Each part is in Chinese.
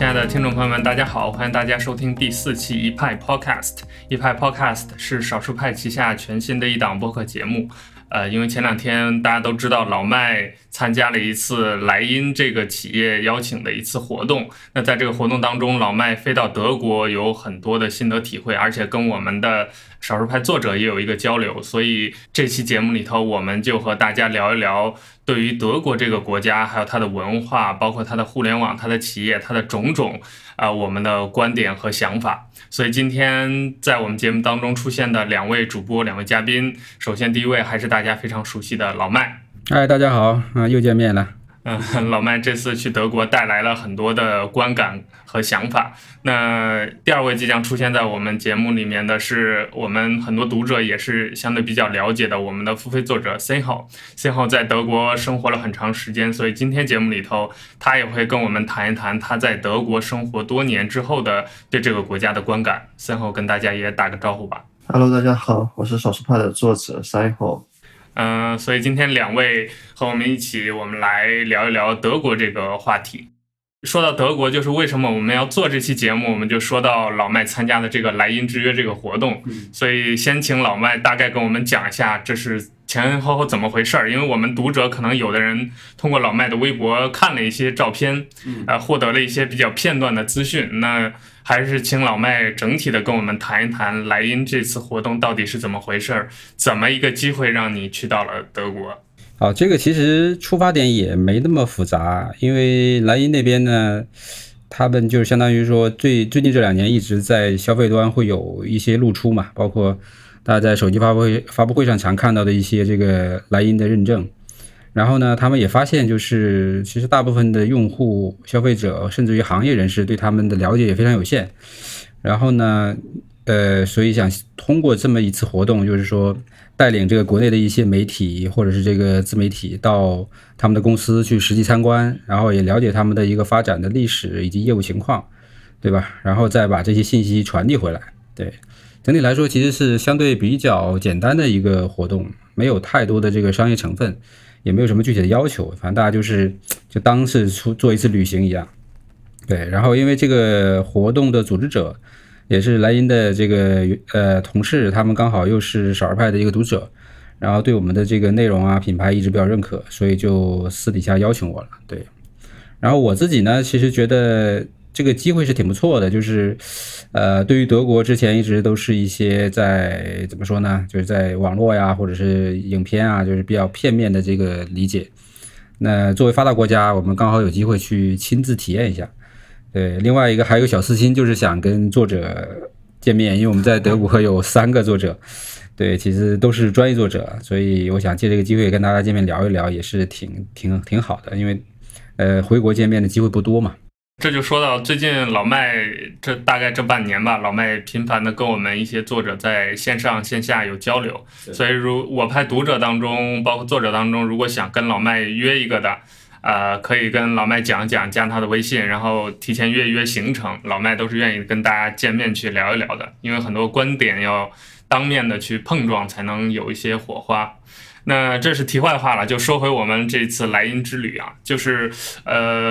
亲爱的听众朋友们，大家好，欢迎大家收听第4期一派 Podcast。一派 Podcast 是少数派旗下全新的一档播客节目。因为前2天大家都知道老麦参加了一次莱茵这个企业邀请的一次活动，那在这个活动当中，老麦飞到德国有很多的心得体会，而且跟我们的少数派作者也有一个交流，所以这期节目里头我们就和大家聊一聊对于德国这个国家还有它的文化，包括它的互联网、它的企业、它的种种我们的观点和想法。所以今天在我们节目当中出现的2位主播、2位嘉宾，首先第一位还是大家非常熟悉的老麦。嗨，大家好，又见面了。老麦这次去德国带来了很多的观感和想法。那第2位即将出现在我们节目里面的是我们很多读者也是相对比较了解的我们的付费作者 Sinho。Sinho 在德国生活了很长时间，所以今天节目里头他也会跟我们谈一谈他在德国生活多年之后的对这个国家的观感。Sinho 跟大家也打个招呼吧。Hello， 大家好，我是少数派的作者 Sinho。所以今天2位和我们一起，我们来聊一聊德国这个话题。说到德国，就是为什么我们要做这期节目，我们就说到老麦参加的这个莱茵之约这个活动。所以先请老麦大概跟我们讲一下这是前前后后怎么回事，因为我们读者可能有的人通过老麦的微博看了一些照片，获得了一些比较片段的资讯，那还是请老麦整体的跟我们谈一谈莱茵这次活动到底是怎么回事，怎么一个机会让你去到了德国。好，这个其实出发点也没那么复杂，因为莱茵那边呢，他们就相当于说最近这2年一直在消费端会有一些露出嘛，包括大家在手机发布会上常看到的一些这个莱茵的认证。然后呢，他们也发现就是其实大部分的用户、消费者甚至于行业人士对他们的了解也非常有限。然后呢，所以想通过这么一次活动，就是说带领这个国内的一些媒体或者是这个自媒体到他们的公司去实际参观，然后也了解他们的一个发展的历史以及业务情况，对吧？然后再把这些信息传递回来。对，整体来说其实是相对比较简单的一个活动，没有太多的这个商业成分，也没有什么具体的要求，反正大家就当是做一次旅行一样。对，然后因为这个活动的组织者也是莱茵的这个同事，他们刚好又是少数派的一个读者，然后对我们的这个内容啊、品牌一直比较认可，所以就私底下邀请我了。对，然后我自己呢，其实觉得这个机会是挺不错的，就是对于德国之前一直都是一些在怎么说呢，就是在网络呀或者是影片啊，就是比较片面的这个理解。那作为发达国家，我们刚好有机会去亲自体验一下。对，另外一个还有小私心，就是想跟作者见面，因为我们在德国有3个作者，对，其实都是专业作者，所以我想借这个机会跟大家见面聊一聊，也是挺好的，因为回国见面的机会不多嘛。这就说到最近老麦这大概这半年吧，老麦频繁的跟我们一些作者在线上线下有交流，所以如我派读者当中包括作者当中，如果想跟老麦约一个的可以跟老麦讲讲，加他的微信，然后提前约行程，老麦都是愿意跟大家见面去聊一聊的，因为很多观点要当面的去碰撞才能有一些火花。那这是题外话了，就说回我们这次莱茵之旅啊，就是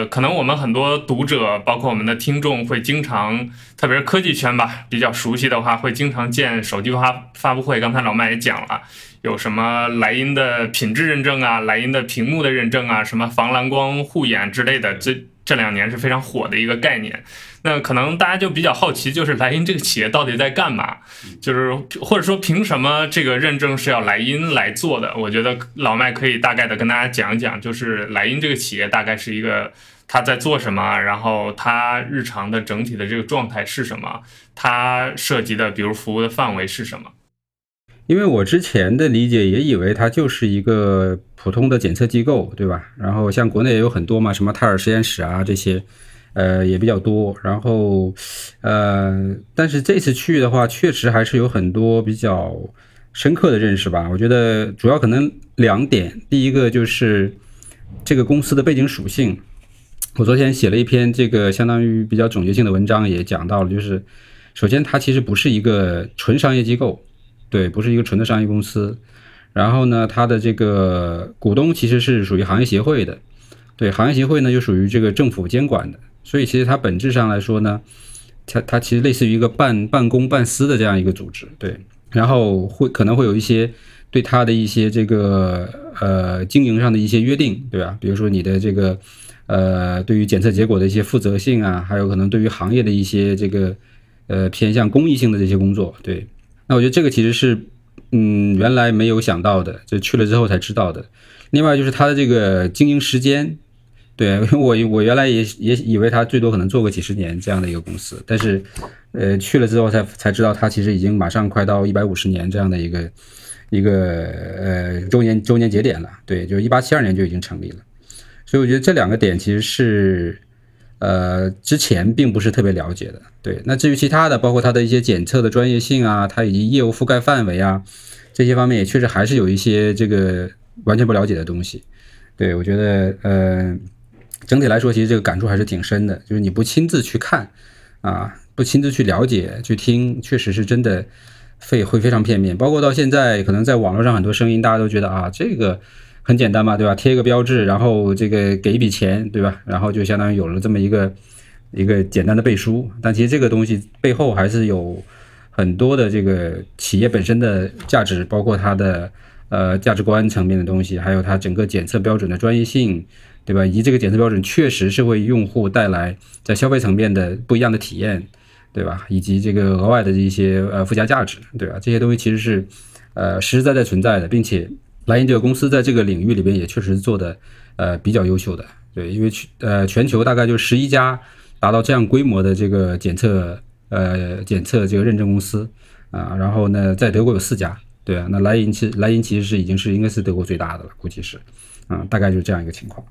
可能我们很多读者包括我们的听众会经常，特别是科技圈吧比较熟悉的话，会经常见手机发布会，刚才老麦也讲了，有什么莱茵的品质认证啊、莱茵的屏幕的认证啊、什么防蓝光护眼之类的，这2年是非常火的一个概念。那可能大家就比较好奇，就是莱茵这个企业到底在干嘛，就是或者说凭什么这个认证是要莱茵来做的。我觉得老麦可以大概的跟大家讲一讲，就是莱茵这个企业大概是一个他在做什么，然后他日常的整体的这个状态是什么，他涉及的比如服务的范围是什么。因为我之前的理解也以为它就是一个普通的检测机构，对吧？然后像国内也有很多嘛，什么泰尔实验室啊这些，也比较多。然后，但是这次去的话，确实还是有很多比较深刻的认识吧。我觉得主要可能2点，第一个就是这个公司的背景属性。我昨天写了一篇这个相当于比较总结性的文章，也讲到了，就是首先它其实不是一个纯商业机构。对，不是一个纯的商业公司。然后呢，它的这个股东其实是属于行业协会的。对，行业协会呢又属于这个政府监管的。所以其实它本质上来说呢，它其实类似于一个半公半私的这样一个组织，对。然后可能会有一些对它的一些这个经营上的一些约定，对吧？比如说你的这个对于检测结果的一些负责性啊，还有可能对于行业的一些这个偏向公益性的这些工作，对。那我觉得这个其实是原来没有想到的，就去了之后才知道的。另外就是它的这个经营时间，对，我原来也以为它最多可能做个几十年这样的一个公司，但是去了之后才知道它其实已经马上快到150年这样的一个周年节点了，对，就1872年就已经成立了。所以我觉得这两个点其实是之前并不是特别了解的，对。那至于其他的，包括它的一些检测的专业性啊，它以及业务覆盖范围啊，这些方面也确实还是有一些这个完全不了解的东西，对。我觉得整体来说其实这个感触还是挺深的，就是你不亲自去看啊，不亲自去了解去听，确实是真的会非常片面。包括到现在可能在网络上很多声音大家都觉得啊，这个很简单嘛，对吧？贴一个标志，然后这个给一笔钱，对吧？然后就相当于有了这么一个简单的背书。但其实这个东西背后还是有很多的这个企业本身的价值，包括它的价值观层面的东西，还有它整个检测标准的专业性，对吧？以及这个检测标准确实是为用户带来在消费层面的不一样的体验，对吧？以及这个额外的一些附加价值，对吧？这些东西其实是实实在在存在的，并且莱茵这个公司在这个领域里边也确实做的比较优秀的，对。因为全球大概就11家达到这样规模的这个检测这个认证公司啊，然后呢在德国有4家，对啊。那莱茵其实是已经是应该是德国最大的了，估计是啊，大概就是这样一个情况。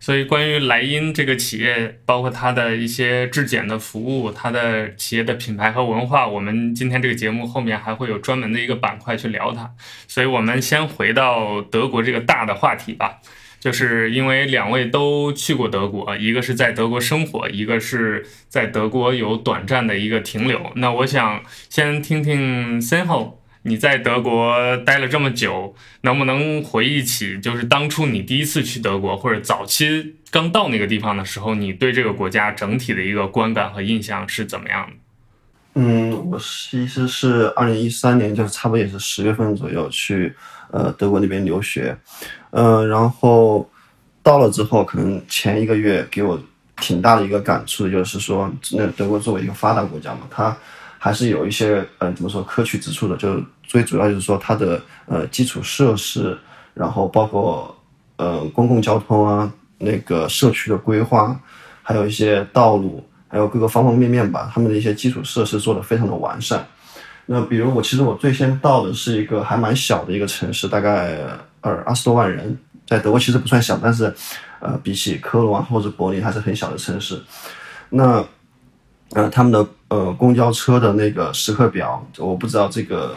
所以关于莱茵这个企业，包括它的一些质检的服务，它的企业的品牌和文化，我们今天这个节目后面还会有专门的一个板块去聊它。所以我们先回到德国这个大的话题吧，就是因为两位都去过德国，一个是在德国生活，一个是在德国有短暂的一个停留。那我想先听听 Sinho，你在德国待了这么久，能不能回忆起就是当初你第一次去德国，或者早期刚到那个地方的时候，你对这个国家整体的一个观感和印象是怎么样的？我其实是2013年，就是差不多也是10月份左右去德国那边留学，然后到了之后，可能前一个月给我挺大的一个感触，就是说，那德国作为一个发达国家嘛，它还是有一些怎么说可取之处的，就最主要就是说它的基础设施，然后包括公共交通啊，那个社区的规划，还有一些道路，还有各个方方面面吧，他们的一些基础设施做得非常的完善。那比如其实我最先到的是一个还蛮小的一个城市，大概20多万人，在德国其实不算小，但是比起科隆啊或者柏林还是很小的城市。那他们的公交车的那个时刻表，我不知道这个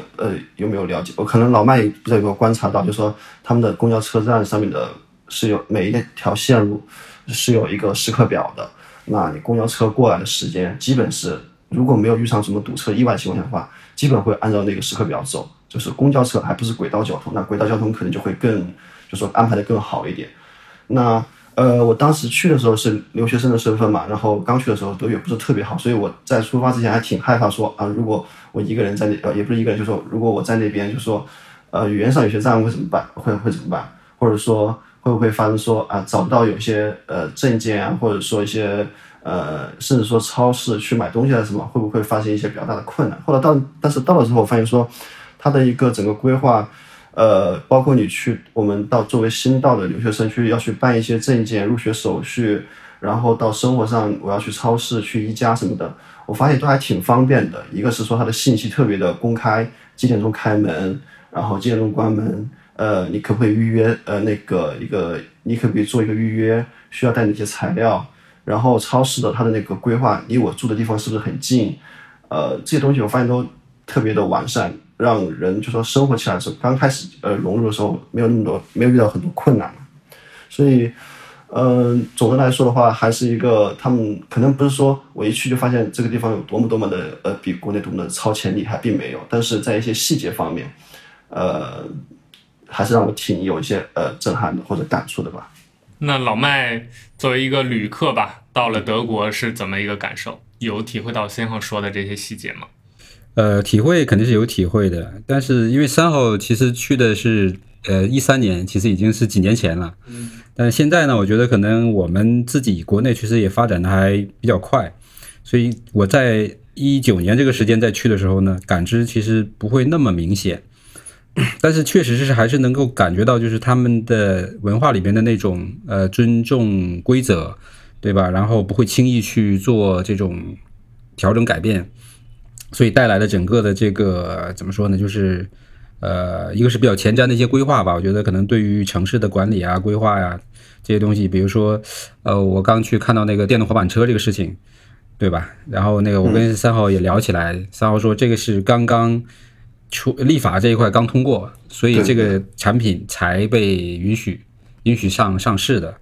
有没有了解，我可能老麦不知道有没有观察到，就是说他们的公交车站上面的是有每一条线路是有一个时刻表的，那你公交车过来的时间基本是如果没有遇上什么堵车意外情况下的话，基本会按照那个时刻表走，就是公交车还不是轨道交通，那轨道交通可能就会更就是说安排的更好一点。那我当时去的时候是留学生的身份嘛，然后刚去的时候德语不是特别好，所以我在出发之前还挺害怕说啊，如果我一个人在那也不是一个人，就说如果我在那边就说语言上有些障碍会怎么办，会怎么办，或者说会不会发生说啊找不到有些证件啊，或者说一些甚至说超市去买东西啊什么，会不会发生一些比较大的困难。后来但是到了之后我发现说它的一个整个规划，包括你去我们到作为新到的留学生去要去办一些证件、入学手续，然后到生活上我要去超市、去宜家什么的，我发现都还挺方便的。一个是说它的信息特别的公开，几点钟开门，然后几点钟关门，你可不可以预约，你可不可以做一个预约，需要带哪些材料，然后超市的它的那个规划离我住的地方是不是很近，这些东西我发现都特别的完善，让人就说生活起来的时候，刚开始融入的时候没有遇到很多困难，所以总的来说的话，还是一个他们可能不是说我一去就发现这个地方有多么的比国内多么的超前厉害，并没有，但是在一些细节方面，还是让我挺有一些震撼的或者感触的吧。那老麦作为一个旅客吧，到了德国是怎么一个感受？有体会到Sinho说的这些细节吗？体会肯定是有体会的，但是因为Sinho其实去的是13年，其实已经是几年前了。但现在呢，我觉得可能我们自己国内其实也发展的还比较快，所以我在19年这个时间再去的时候呢，感知其实不会那么明显，但是确实是还是能够感觉到，就是他们的文化里边的那种尊重规则，对吧？然后不会轻易去做这种调整改变，所以带来的整个的这个怎么说呢，就是一个是比较前瞻的一些规划吧，我觉得可能对于城市的管理啊、规划呀、这些东西，比如说我刚去看到那个电动滑板车这个事情，对吧？然后那个我跟Sinho也聊起来，Sinho说这个是刚刚立法这一块刚通过，所以这个产品才被允许上市的，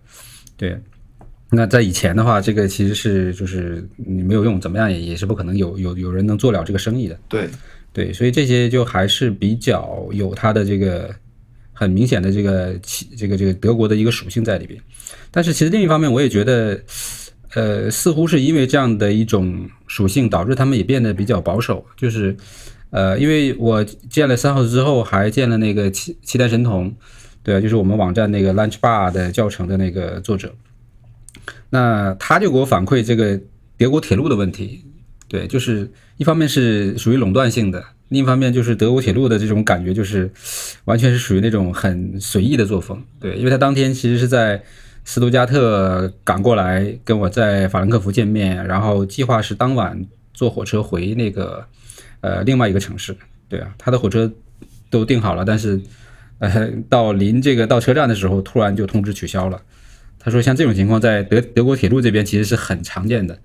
对。那在以前的话，这个其实是就是你没有用，怎么样也是不可能有人能做了这个生意的。对对，所以这些就还是比较有它的这个很明显的这个德国的一个属性在里边。但是其实另一方面，我也觉得，似乎是因为这样的一种属性，导致他们也变得比较保守。就是因为我见了Sinho之后，还见了那个契丹神童，对，就是我们网站那个 Lunch Bar 的教程的那个作者。那他就给我反馈这个德国铁路的问题，对，就是一方面是属于垄断性的，另一方面就是德国铁路的这种感觉就是完全是属于那种很随意的作风，对，因为他当天其实是在斯图加特赶过来跟我在法兰克福见面，然后计划是当晚坐火车回那个另外一个城市，对啊，他的火车都订好了，但是到临这个到车站的时候，突然就通知取消了。他说像这种情况在德国铁路这边其实是很常见的，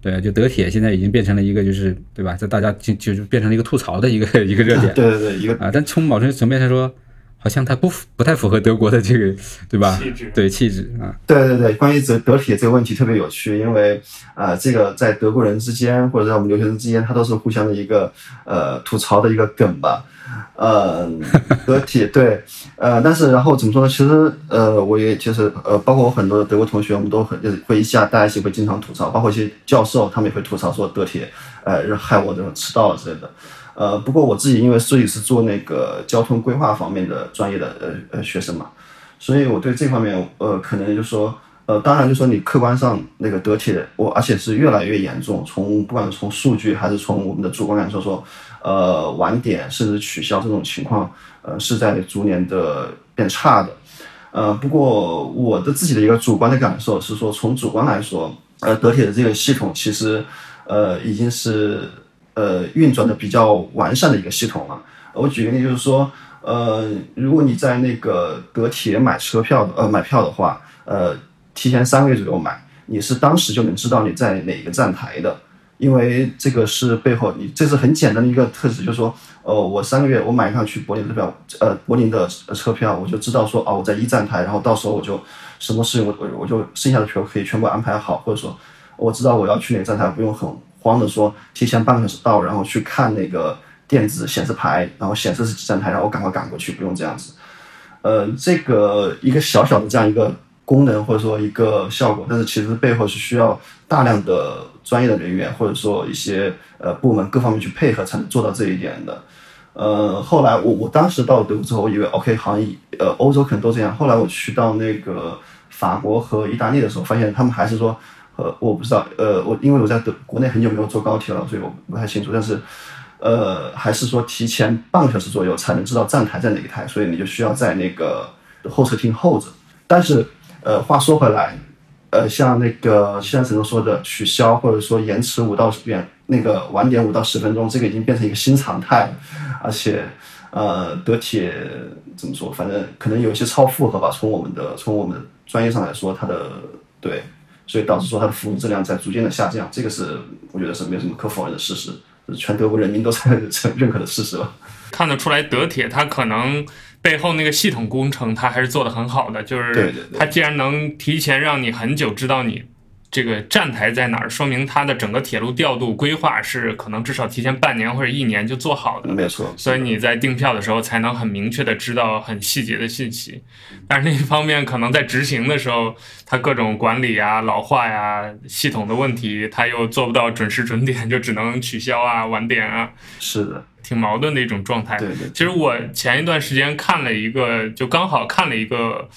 对，就德铁现在已经变成了一个就是对吧，这大家就变成了一个吐槽的一个热点，对对对，一个啊，但从某种层面上说，好像它不太符合德国的这个对吧气质，对气质啊，对对对，关于德铁这个问题特别有趣，因为这个在德国人之间或者在我们留学生之间，它都是互相的一个吐槽的一个梗吧。德铁对，但是然后怎么说呢？其实我也其实包括我很多德国同学，我们都很会一下大家一起会经常吐槽，包括一些教授他们也会吐槽说德铁害我这种迟到之类的。不过我自己因为自己是做那个交通规划方面的专业的学生嘛，所以我对这方面可能就说当然就说你客观上那个德铁而且是越来越严重，从不管是从数据还是从我们的主观感受说。晚点甚至取消这种情况，是在逐年的变差的。不过我的自己的一个主观的感受是说，从主观来说，德铁的这个系统其实，已经是运转的比较完善的一个系统了。我举个例，就是说，如果你在那个德铁买票的话，提前3个月左右买，你是当时就能知道你在哪个站台的。因为这个是背后，你这是很简单的一个特质，就是说，我3个月我买一趟去柏林的车票，我就知道说，我在一站台，然后到时候我就什么事情我就剩下的票可以全部安排好，或者说我知道我要去哪个站台，不用很慌的说提前半个小时到，然后去看那个电子显示牌，然后显示是几站台，然后赶快赶过去，不用这样子。这个一个小小的这样一个功能或者说一个效果，但是其实背后是需要大量的。专业的人员或者说一些部门各方面去配合才能做到这一点的。后来我当时到德国之后，我以为 OK 好像欧洲可能都这样。后来我去到那个法国和意大利的时候，发现他们还是说我不知道因为我在国内很久没有坐高铁了，所以我不太清楚。但是还是说提前半个小时左右才能知道站台在哪一台，所以你就需要在那个候车厅候着。但是话说回来。像那个现在陈总说的取消或者说延迟晚点5到10分钟，这个已经变成一个新常态，而且德铁怎么说，反正可能有一些超负荷吧，从我们的专业上来说，它的对，所以导致说它的服务质量在逐渐的下降，这个是我觉得是没有什么可否认的事实，就是全德国人民都在认可的事实了。看得出来德铁它可能背后那个系统工程它还是做得很好的，就是它既然能提前让你很久知道你这个站台在哪儿，说明它的整个铁路调度规划是可能至少提前半年或者一年就做好的，没错。所以你在订票的时候才能很明确的知道很细节的信息。但是另一方面，可能在执行的时候，它各种管理啊、老化呀、系统的问题，它又做不到准时准点，就只能取消啊、晚点啊。是的，挺矛盾的一种状态。对对对。其实我前一段时间看了一个，就刚好看了一个，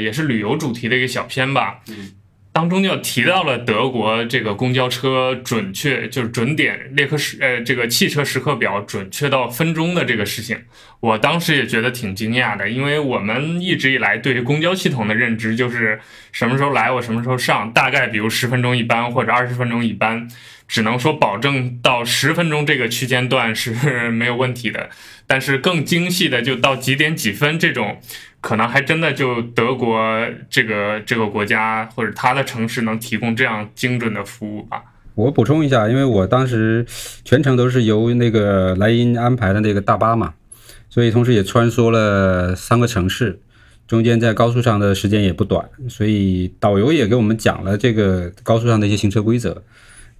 也是旅游主题的一个小片吧。嗯。当中就提到了德国这个公交车准确就是准点列车这个汽车时刻表准确到分钟的这个事情，我当时也觉得挺惊讶的，因为我们一直以来对于公交系统的认知就是什么时候来我什么时候上，大概比如10分钟一班或者20分钟一班，只能说保证到10分钟这个区间段是没有问题的，但是更精细的就到几点几分这种。可能还真的就德国这个国家或者它的城市能提供这样精准的服务吧。我补充一下，因为我当时全程都是由那个莱茵安排的那个大巴嘛，所以同时也穿梭了3个城市，中间在高速上的时间也不短，所以导游也给我们讲了这个高速上的一些行车规则。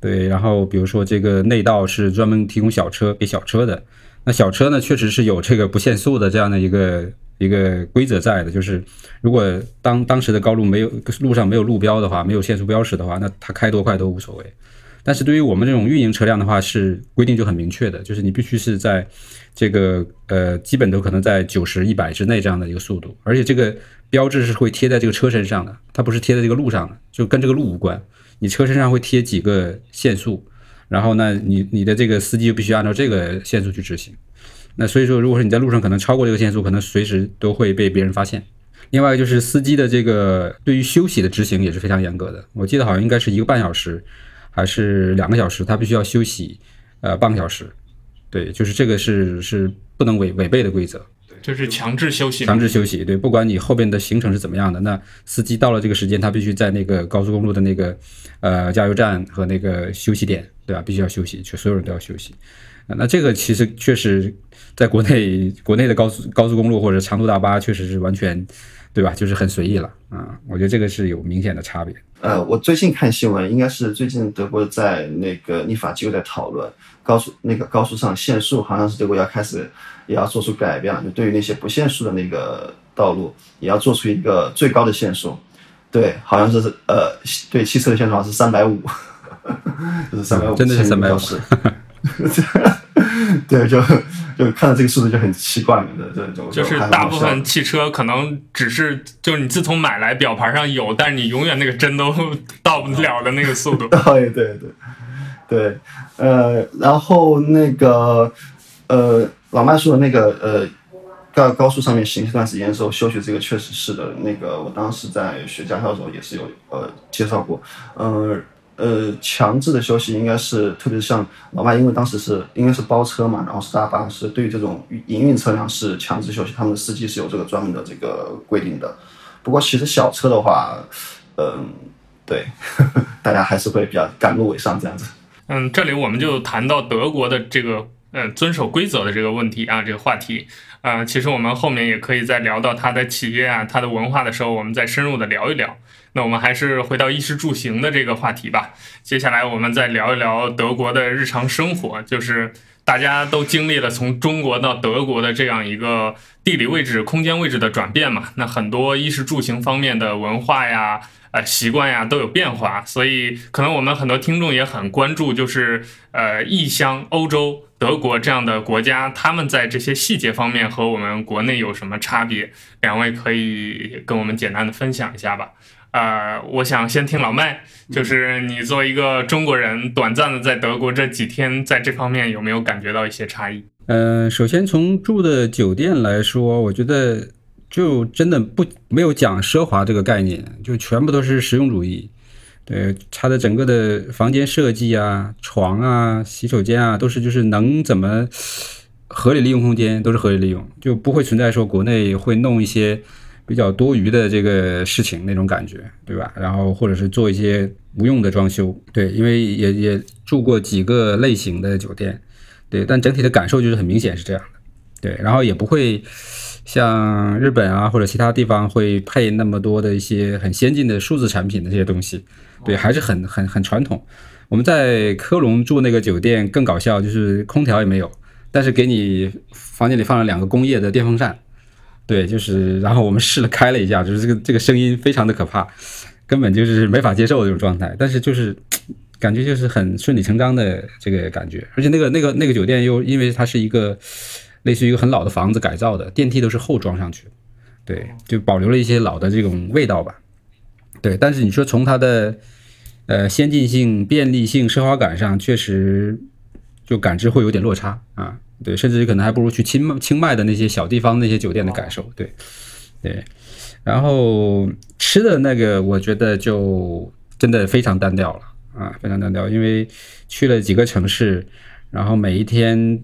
对，然后比如说这个内道是专门提供小车给小车的，那小车呢确实是有这个不限速的这样的一个规则在的，就是如果当时的高路没有路上没有路标的话，没有限速标识的话，那它开多快都无所谓。但是对于我们这种运营车辆的话，是规定就很明确的，就是你必须是在这个基本都可能在90、100之内这样的一个速度，而且这个标志是会贴在这个车身上的，它不是贴在这个路上的，就跟这个路无关。你车身上会贴几个限速，然后呢，你的这个司机就必须按照这个限速去执行。那所以说，如果是你在路上可能超过这个限速，可能随时都会被别人发现。另外就是司机的这个对于休息的执行也是非常严格的，我记得好像应该是1个半小时还是2个小时，他必须要休息半个小时。对，就是这个是不能违背的规则，就是强制休息。强制休息，对，不管你后边的行程是怎么样的，那司机到了这个时间，他必须在那个高速公路的那个加油站和那个休息点，对吧？必须要休息，所有人都要休息。那这个其实确实在国内的高速公路或者长途大巴确实是完全，对吧，就是很随意了啊，我觉得这个是有明显的差别。我最近看新闻，应该是最近德国在那个立法机构在讨论高速上限速，好像是德国要开始也要做出改变了，就对于那些不限速的那个道路也要做出一个最高的限速。对，好像是对汽车的限速好像是350，就是350，真的是350。对，就看到这个数字就很奇怪的，就是大部分汽车可能只是就是你自从买来表盘上有，但是你永远那个针都到不了的那个速度。对对对对，然后那个老麦说的那个高速上面行一段时间的时候休息，这个确实是的。那个我当时在学驾校的时候也是有介绍过，强制的休息应该是，特别是像老麦，因为当时是应该是包车嘛，然后是大巴，是对于这种营运车辆是强制休息，他们的司机是有这个专门的这个规定的。不过其实小车的话，对，大家还是会比较赶路为上这样子。这里我们就谈到德国的这个遵守规则的这个问题啊，这个话题。其实我们后面也可以再聊到它的企业啊、它的文化的时候，我们再深入的聊一聊。那我们还是回到衣食住行的这个话题吧。接下来我们再聊一聊德国的日常生活，就是大家都经历了从中国到德国的这样一个地理位置、空间位置的转变嘛。那很多衣食住行方面的文化呀、习惯呀都有变化，所以可能我们很多听众也很关注，就是异乡欧洲德国这样的国家，他们在这些细节方面和我们国内有什么差别？两位可以跟我们简单的分享一下吧。我想先听老麦，就是你作为一个中国人，短暂的在德国这几天，在这方面有没有感觉到一些差异？首先从住的酒店来说，我觉得就真的没有讲奢华这个概念，就全部都是实用主义。对，它的整个的房间设计啊、床啊、洗手间啊，都是就是能怎么合理利用空间，都是合理利用，就不会存在说国内会弄一些比较多余的这个事情那种感觉，对吧？然后或者是做一些无用的装修。对，因为也住过几个类型的酒店，对，但整体的感受就是很明显是这样的。对，然后也不会像日本啊或者其他地方会配那么多的一些很先进的数字产品的这些东西，对，还是很传统。我们在科隆住那个酒店更搞笑，就是空调也没有，但是给你房间里放了两个工业的电风扇，对，就是然后我们试了开了一下，就是这个声音非常的可怕，根本就是没法接受这种状态，但是就是感觉就是很顺理成章的这个感觉。而且那个酒店又因为它是一个类似于一个很老的房子改造的，电梯都是后装上去，对，就保留了一些老的这种味道吧。对，但是你说从它的先进性、便利性、奢华感上，确实就感知会有点落差啊。对，甚至可能还不如去清迈的那些小地方那些酒店的感受。对，对。然后吃的那个，我觉得就真的非常单调了啊，非常单调。因为去了几个城市，然后每一天。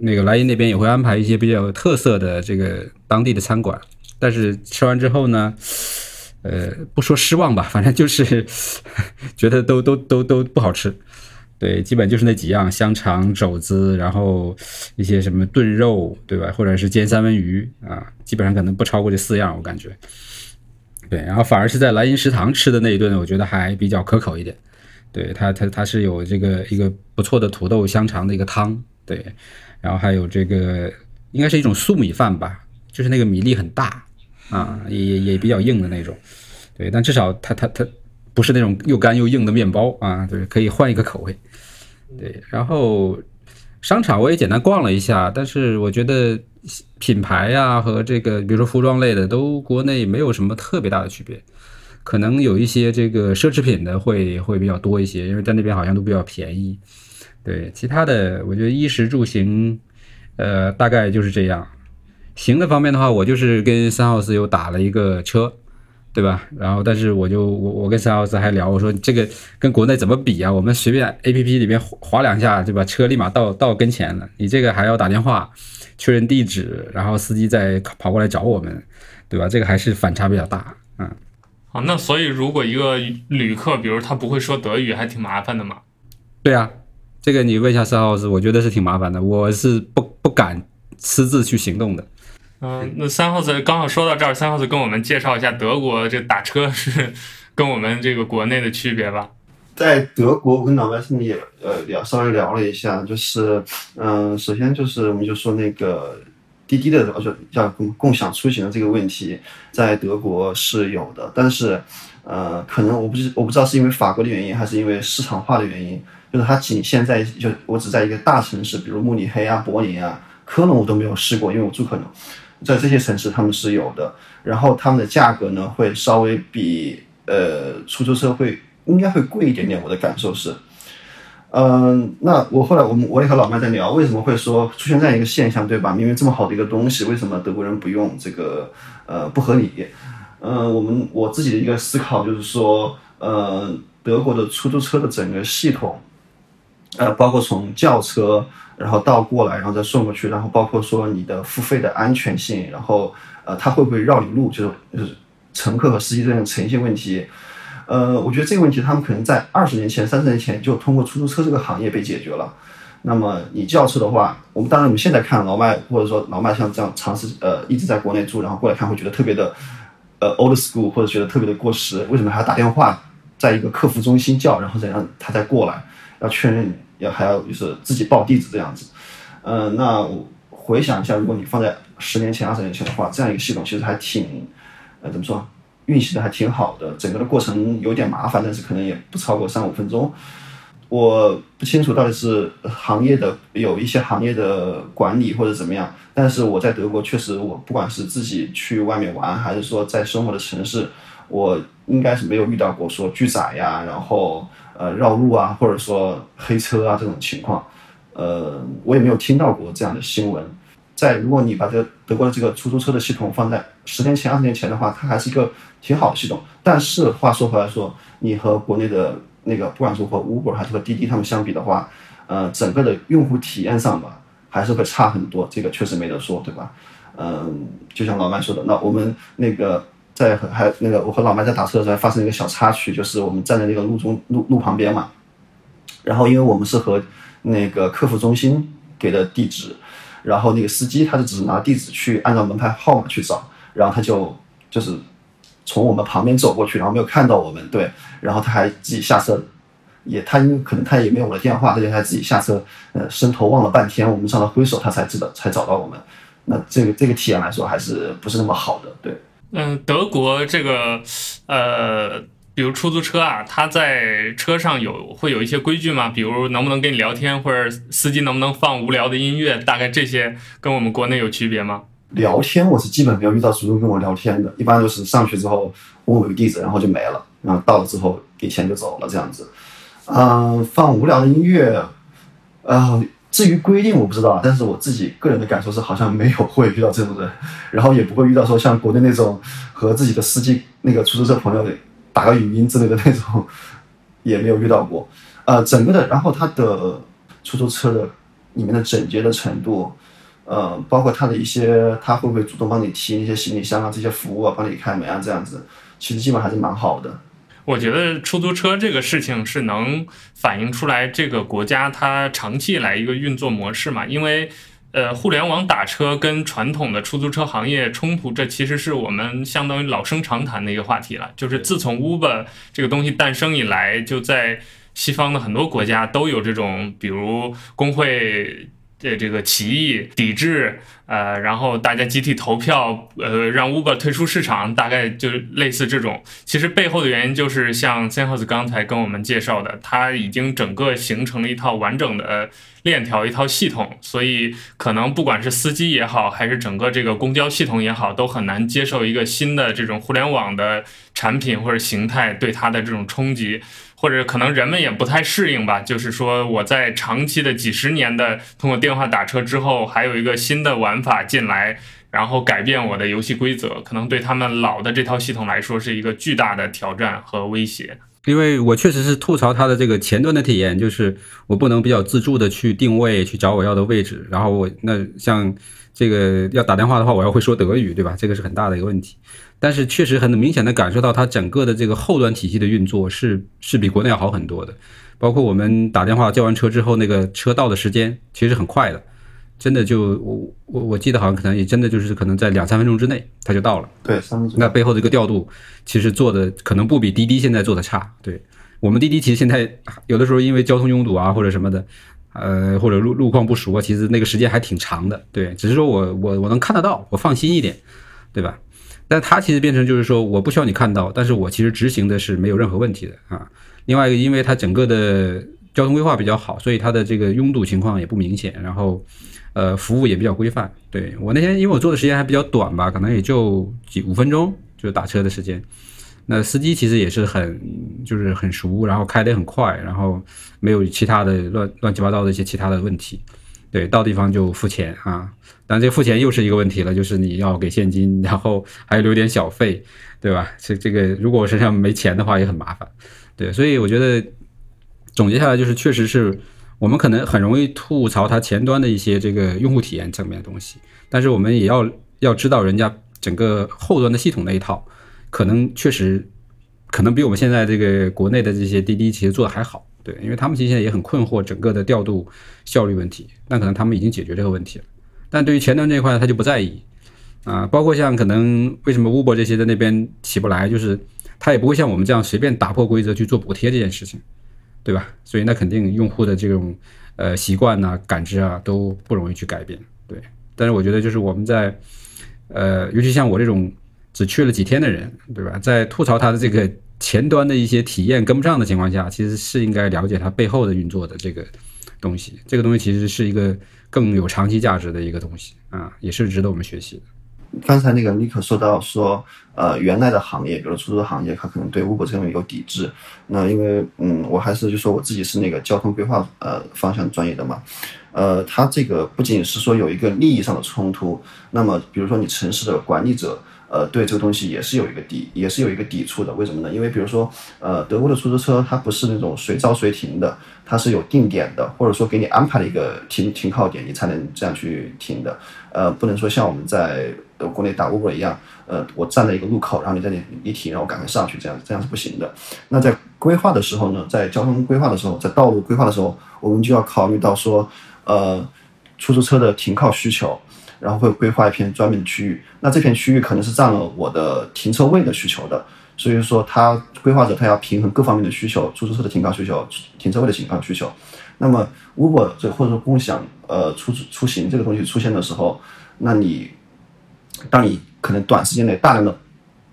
那个莱茵那边也会安排一些比较有特色的这个当地的餐馆，但是吃完之后呢，不说失望吧，反正就是觉得都不好吃。对，基本就是那几样，香肠、肘子，然后一些什么炖肉，对吧？或者是煎三文鱼啊，基本上可能不超过这四样，我感觉。对，然后反而是在莱茵食堂吃的那一顿，我觉得还比较可口一点。对，它是有这个一个不错的土豆香肠的一个汤。对，然后还有这个应该是一种粟米饭吧，就是那个米粒很大啊，也比较硬的那种。对，但至少它不是那种又干又硬的面包啊，对，可以换一个口味。对，然后商场我也简单逛了一下，但是我觉得品牌啊和这个比如说服装类的都国内没有什么特别大的区别，可能有一些这个奢侈品的会比较多一些，因为在那边好像都比较便宜。对，其他的我觉得衣食住行大概就是这样。行的方面的话，我就是跟三号司有打了一个车，对吧？然后但是我跟三号司还聊，我说这个跟国内怎么比啊，我们随便 APP 里面滑两下，对吧，车立马到跟前了，你这个还要打电话确认地址，然后司机再跑过来找我们，对吧？这个还是反差比较大。嗯，好，那所以如果一个旅客比如他不会说德语还挺麻烦的嘛。对啊，这个你问一下三号司，我觉得是挺麻烦的，我是不敢私自去行动的。那三号司刚好说到这儿，三号司跟我们介绍一下德国这打车是跟我们这个国内的区别吧。在德国，我跟老白是也稍微聊了一下，就是首先就是我们就说那个滴滴的叫共享出行的这个问题，在德国是有的，但是可能我不知道是因为法国的原因还是因为市场化的原因。就是它仅限在我只在一个大城市，比如慕尼黑啊、柏林啊、科隆我都没有试过，因为我住科隆，在这些城市他们是有的。然后他们的价格呢会稍微比出租车应该会贵一点点，我的感受是。那我后来我也和老麦在聊，为什么会说出现这样一个现象，对吧？明明这么好的一个东西，为什么德国人不用这个不合理？我自己的一个思考就是说，德国的出租车的整个系统。包括从轿车然后倒过来然后再送过去，然后包括说你的付费的安全性，然后它会不会绕你路，就是乘客和司机这种诚信问题。我觉得这个问题他们可能在20年前30年前就通过出租车这个行业被解决了。那么你轿车的话，我们现在看老麦，或者说老麦像这样尝试一直在国内住然后过来看，会觉得特别的old school， 或者觉得特别的过时，为什么还要打电话在一个客服中心叫，然后再让他再过来要确认，还要就是自己报地址这样子。那我回想一下，如果你放在10年前、20年前的话，这样一个系统其实还挺，怎么说，运行的还挺好的。整个的过程有点麻烦，但是可能也不超过3-5分钟。我不清楚到底是有一些行业的管理或者怎么样，但是我在德国确实，我不管是自己去外面玩，还是说在生活的城市，我应该是没有遇到过说拒载呀，然后。绕路啊，或者说黑车啊这种情况，我也没有听到过这样的新闻。如果你把德国的这个出租车的系统放在10年前、20年前的话，它还是一个挺好的系统。但是话说回来说，你和国内的那个，不管是和 Uber 还是和滴滴他们相比的话，整个的用户体验上吧，还是会差很多，这个确实没得说，对吧？就像老麦说的，那我们那个。我和老麦在打车的时候，还发生一个小插曲，就是我们站在那个路旁边嘛，然后因为我们是和那个客服中心给的地址，然后那个司机他就只拿地址去按照门牌号码去找，然后他就是从我们旁边走过去，然后没有看到我们，对，然后他还自己下车，他因为可能他也没有我的电话，他就还自己下车，伸头望了半天，我们上来挥手，他才知道才找到我们。那这个体验来说还是不是那么好的，对。德国这个比如出租车啊，他在车上会有一些规矩吗？比如能不能跟你聊天，或者司机能不能放无聊的音乐，大概这些跟我们国内有区别吗？聊天我是基本没有遇到主动跟我聊天的，一般就是上去之后问我一个地址，然后就没了，然后到了之后给钱就走了这样子。放无聊的音乐，至于规定我不知道，但是我自己个人的感受是好像没有会遇到这种人，然后也不会遇到说像国内那种和自己的司机那个出租车朋友打个语音之类的那种，也没有遇到过。整个的，然后它的出租车的里面的整洁的程度，包括它的一些，它会不会主动帮你提一些行李箱啊，这些服务啊，帮你开门啊这样子，其实基本还是蛮好的。我觉得出租车这个事情是能反映出来这个国家它长期以来一个运作模式嘛，因为互联网打车跟传统的出租车行业冲突，这其实是我们相当于老生常谈的一个话题了。就是自从 Uber 这个东西诞生以来，就在西方的很多国家都有这种，比如工会这个起义抵制，然后大家集体投票，让 Uber 退出市场，大概就类似这种。其实背后的原因就是像 Sinho 刚才跟我们介绍的，它已经整个形成了一套完整的链条，一套系统，所以可能不管是司机也好，还是整个这个公交系统也好，都很难接受一个新的这种互联网的产品或者形态对它的这种冲击。或者可能人们也不太适应吧，就是说我在长期的几十年的通过电话打车之后，还有一个新的玩法进来，然后改变我的游戏规则，可能对他们老的这套系统来说是一个巨大的挑战和威胁。因为我确实是吐槽它的这个前端的体验，就是我不能比较自助的去定位，去找我要的位置，然后我那像这个要打电话的话，我要会说德语，对吧？这个是很大的一个问题。但是确实很明显的感受到它整个的这个后端体系的运作是比国内要好很多的，包括我们打电话叫完车之后，那个车到的时间其实很快的，真的就我记得好像可能也真的就是可能在两三分钟之内它就到了。对，3分钟。那背后这个调度其实做的可能不比滴滴现在做的差。对，我们滴滴其实现在有的时候因为交通拥堵啊或者什么的，或者路况不熟啊，其实那个时间还挺长的。对，只是说我能看得到，我放心一点，对吧？但它其实变成就是说我不需要你看到，但是我其实执行的是没有任何问题的啊。另外一个，因为它整个的交通规划比较好，所以它的这个拥堵情况也不明显，然后服务也比较规范。对，我那天因为我做的时间还比较短吧，可能也就5分钟就打车的时间。那司机其实也是很熟，然后开得很快，然后没有其他的乱七八糟的一些其他的问题。对，到地方就付钱啊，但这付钱又是一个问题了，就是你要给现金，然后还留点小费，对吧？这个如果我身上没钱的话也很麻烦。对，所以我觉得总结下来就是确实是我们可能很容易吐槽它前端的一些这个用户体验层面的东西，但是我们也要知道人家整个后端的系统那一套可能确实可能比我们现在这个国内的这些滴滴其实做的还好。对，因为他们其实现在也很困惑整个的调度效率问题，但可能他们已经解决这个问题了，但对于前端这一块他就不在意啊。包括像可能为什么 Uber 这些在那边起不来，就是他也不会像我们这样随便打破规则去做补贴这件事情，对吧？所以那肯定用户的这种习惯啊感知啊都不容易去改变。对，但是我觉得就是我们在尤其像我这种只去了几天的人，对吧，在吐槽他的这个前端的一些体验跟不上的情况下，其实是应该了解它背后的运作的这个东西。这个东西其实是一个更有长期价值的一个东西啊，也是值得我们学习的。刚才那个尼克说到说，原来的行业，比如出租行业，它可能对 Uber 这种有抵制。那因为我还是就说我自己是那个交通规划方向专业的嘛，它这个不仅是说有一个利益上的冲突，那么比如说你城市的管理者。对这个东西也是有一个抵触的，为什么呢？因为比如说，德国的出租车它不是那种随招随停的，它是有定点的，或者说给你安排了一个停靠点，你才能这样去停的。不能说像我们在国内打 Uber 一样，我站在一个路口，然后你在那里停，然后赶快上去，这样是不行的。那在规划的时候呢，在交通规划的时候，在道路规划的时候，我们就要考虑到说，出租车的停靠需求，然后会规划一片专门的区域，那这片区域可能是占了我的停车位的需求的，所以说他规划者他要平衡各方面的需求，出租车的停靠需求，停车位的停靠需求。那么 Uber 或者说共享出行这个东西出现的时候，那你当你可能短时间内大量的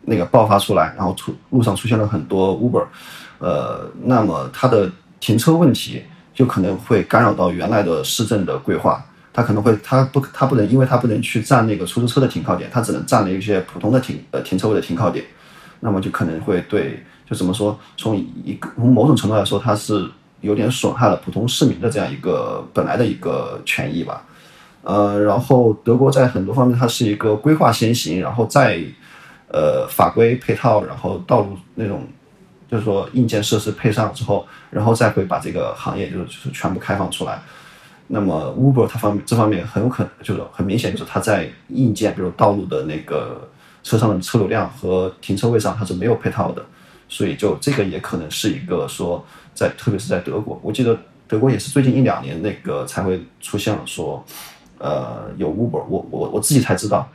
那个爆发出来，然后路上出现了很多 Uber， 那么它的停车问题就可能会干扰到原来的市政的规划，它不能，因为它不能去占那个出租车的停靠点，它只能占了一些普通的停车位的停靠点，那么就可能会对，就怎么说，从某种程度来说，它是有点损害了普通市民的这样一个本来的一个权益吧。然后德国在很多方面它是一个规划先行，然后再法规配套，然后道路那种就是说硬件设施配上之后，然后再会把这个行业就是全部开放出来。那么 Uber 它这方面很有可能就是很明显，就是它在硬件比如道路的那个车上的车流量和停车位上它是没有配套的，所以就这个也可能是一个说在特别是在德国，我记得德国也是最近一两年那个才会出现了说有 Uber， 我自己才知道，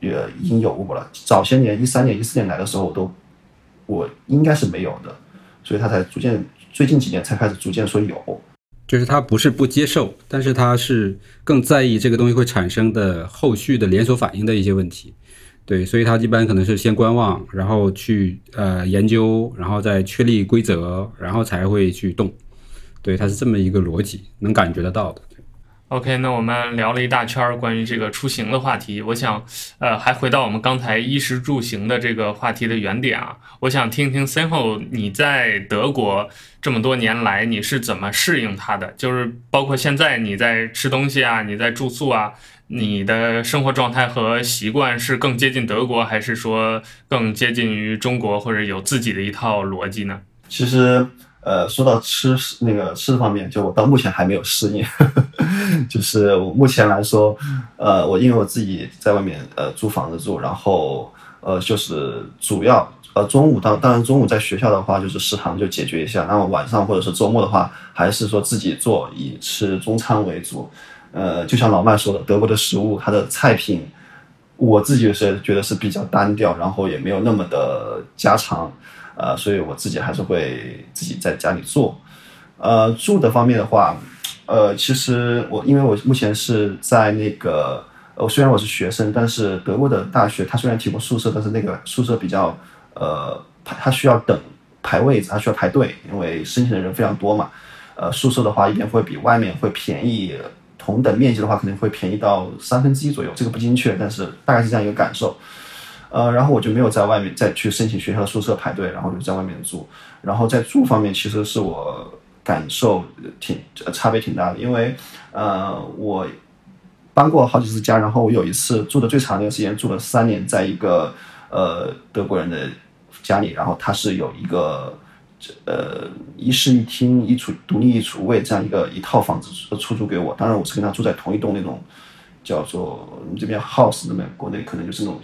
已经有 Uber 了。早些年13年、14年来的时候，我应该是没有的，所以他才逐渐最近几年才开始逐渐说有。就是他不是不接受，但是他是更在意这个东西会产生的后续的连锁反应的一些问题。对，所以他一般可能是先观望，然后去研究，然后再确立规则，然后才会去动。对，他是这么一个逻辑，能感觉得到的。OK， 那我们聊了一大圈关于这个出行的话题，我想还回到我们刚才衣食住行的这个话题的原点啊，我想听听 Sinho 你在德国这么多年来你是怎么适应它的，就是包括现在你在吃东西啊，你在住宿啊，你的生活状态和习惯是更接近德国，还是说更接近于中国，或者有自己的一套逻辑呢？其实说到吃方面，就我到目前还没有适应就是我目前来说我因为我自己在外面租房子住，然后就是主要中午当然中午在学校的话就是食堂就解决一下，然后晚上或者是周末的话还是说自己做，以吃中餐为主。就像老麦说的，德国的食物它的菜品我自己是觉得是比较单调，然后也没有那么的家常，所以我自己还是会自己在家里做。住的方面的话，其实因为我目前是在那个，虽然我是学生，但是德国的大学它虽然提供宿舍，但是那个宿舍比较它需要等排位置，它需要排队，因为申请的人非常多嘛。宿舍的话一边会比外面会便宜，同等面积的话可能会便宜到1/3左右，这个不精确，但是大概是这样一个感受。然后我就没有在外面再去申请学校的宿舍排队，然后就在外面住。然后在住方面，其实是我感受差别挺大的，因为我搬过好几次家，然后我有一次住的最长的时间住了3年，在一个德国人的家里，然后他是有一个一室一厅一厨独立一厨卫这样一套房子出租给我，当然我是跟他住在同一栋那种叫做我们这边 house， 那边国内可能就是那种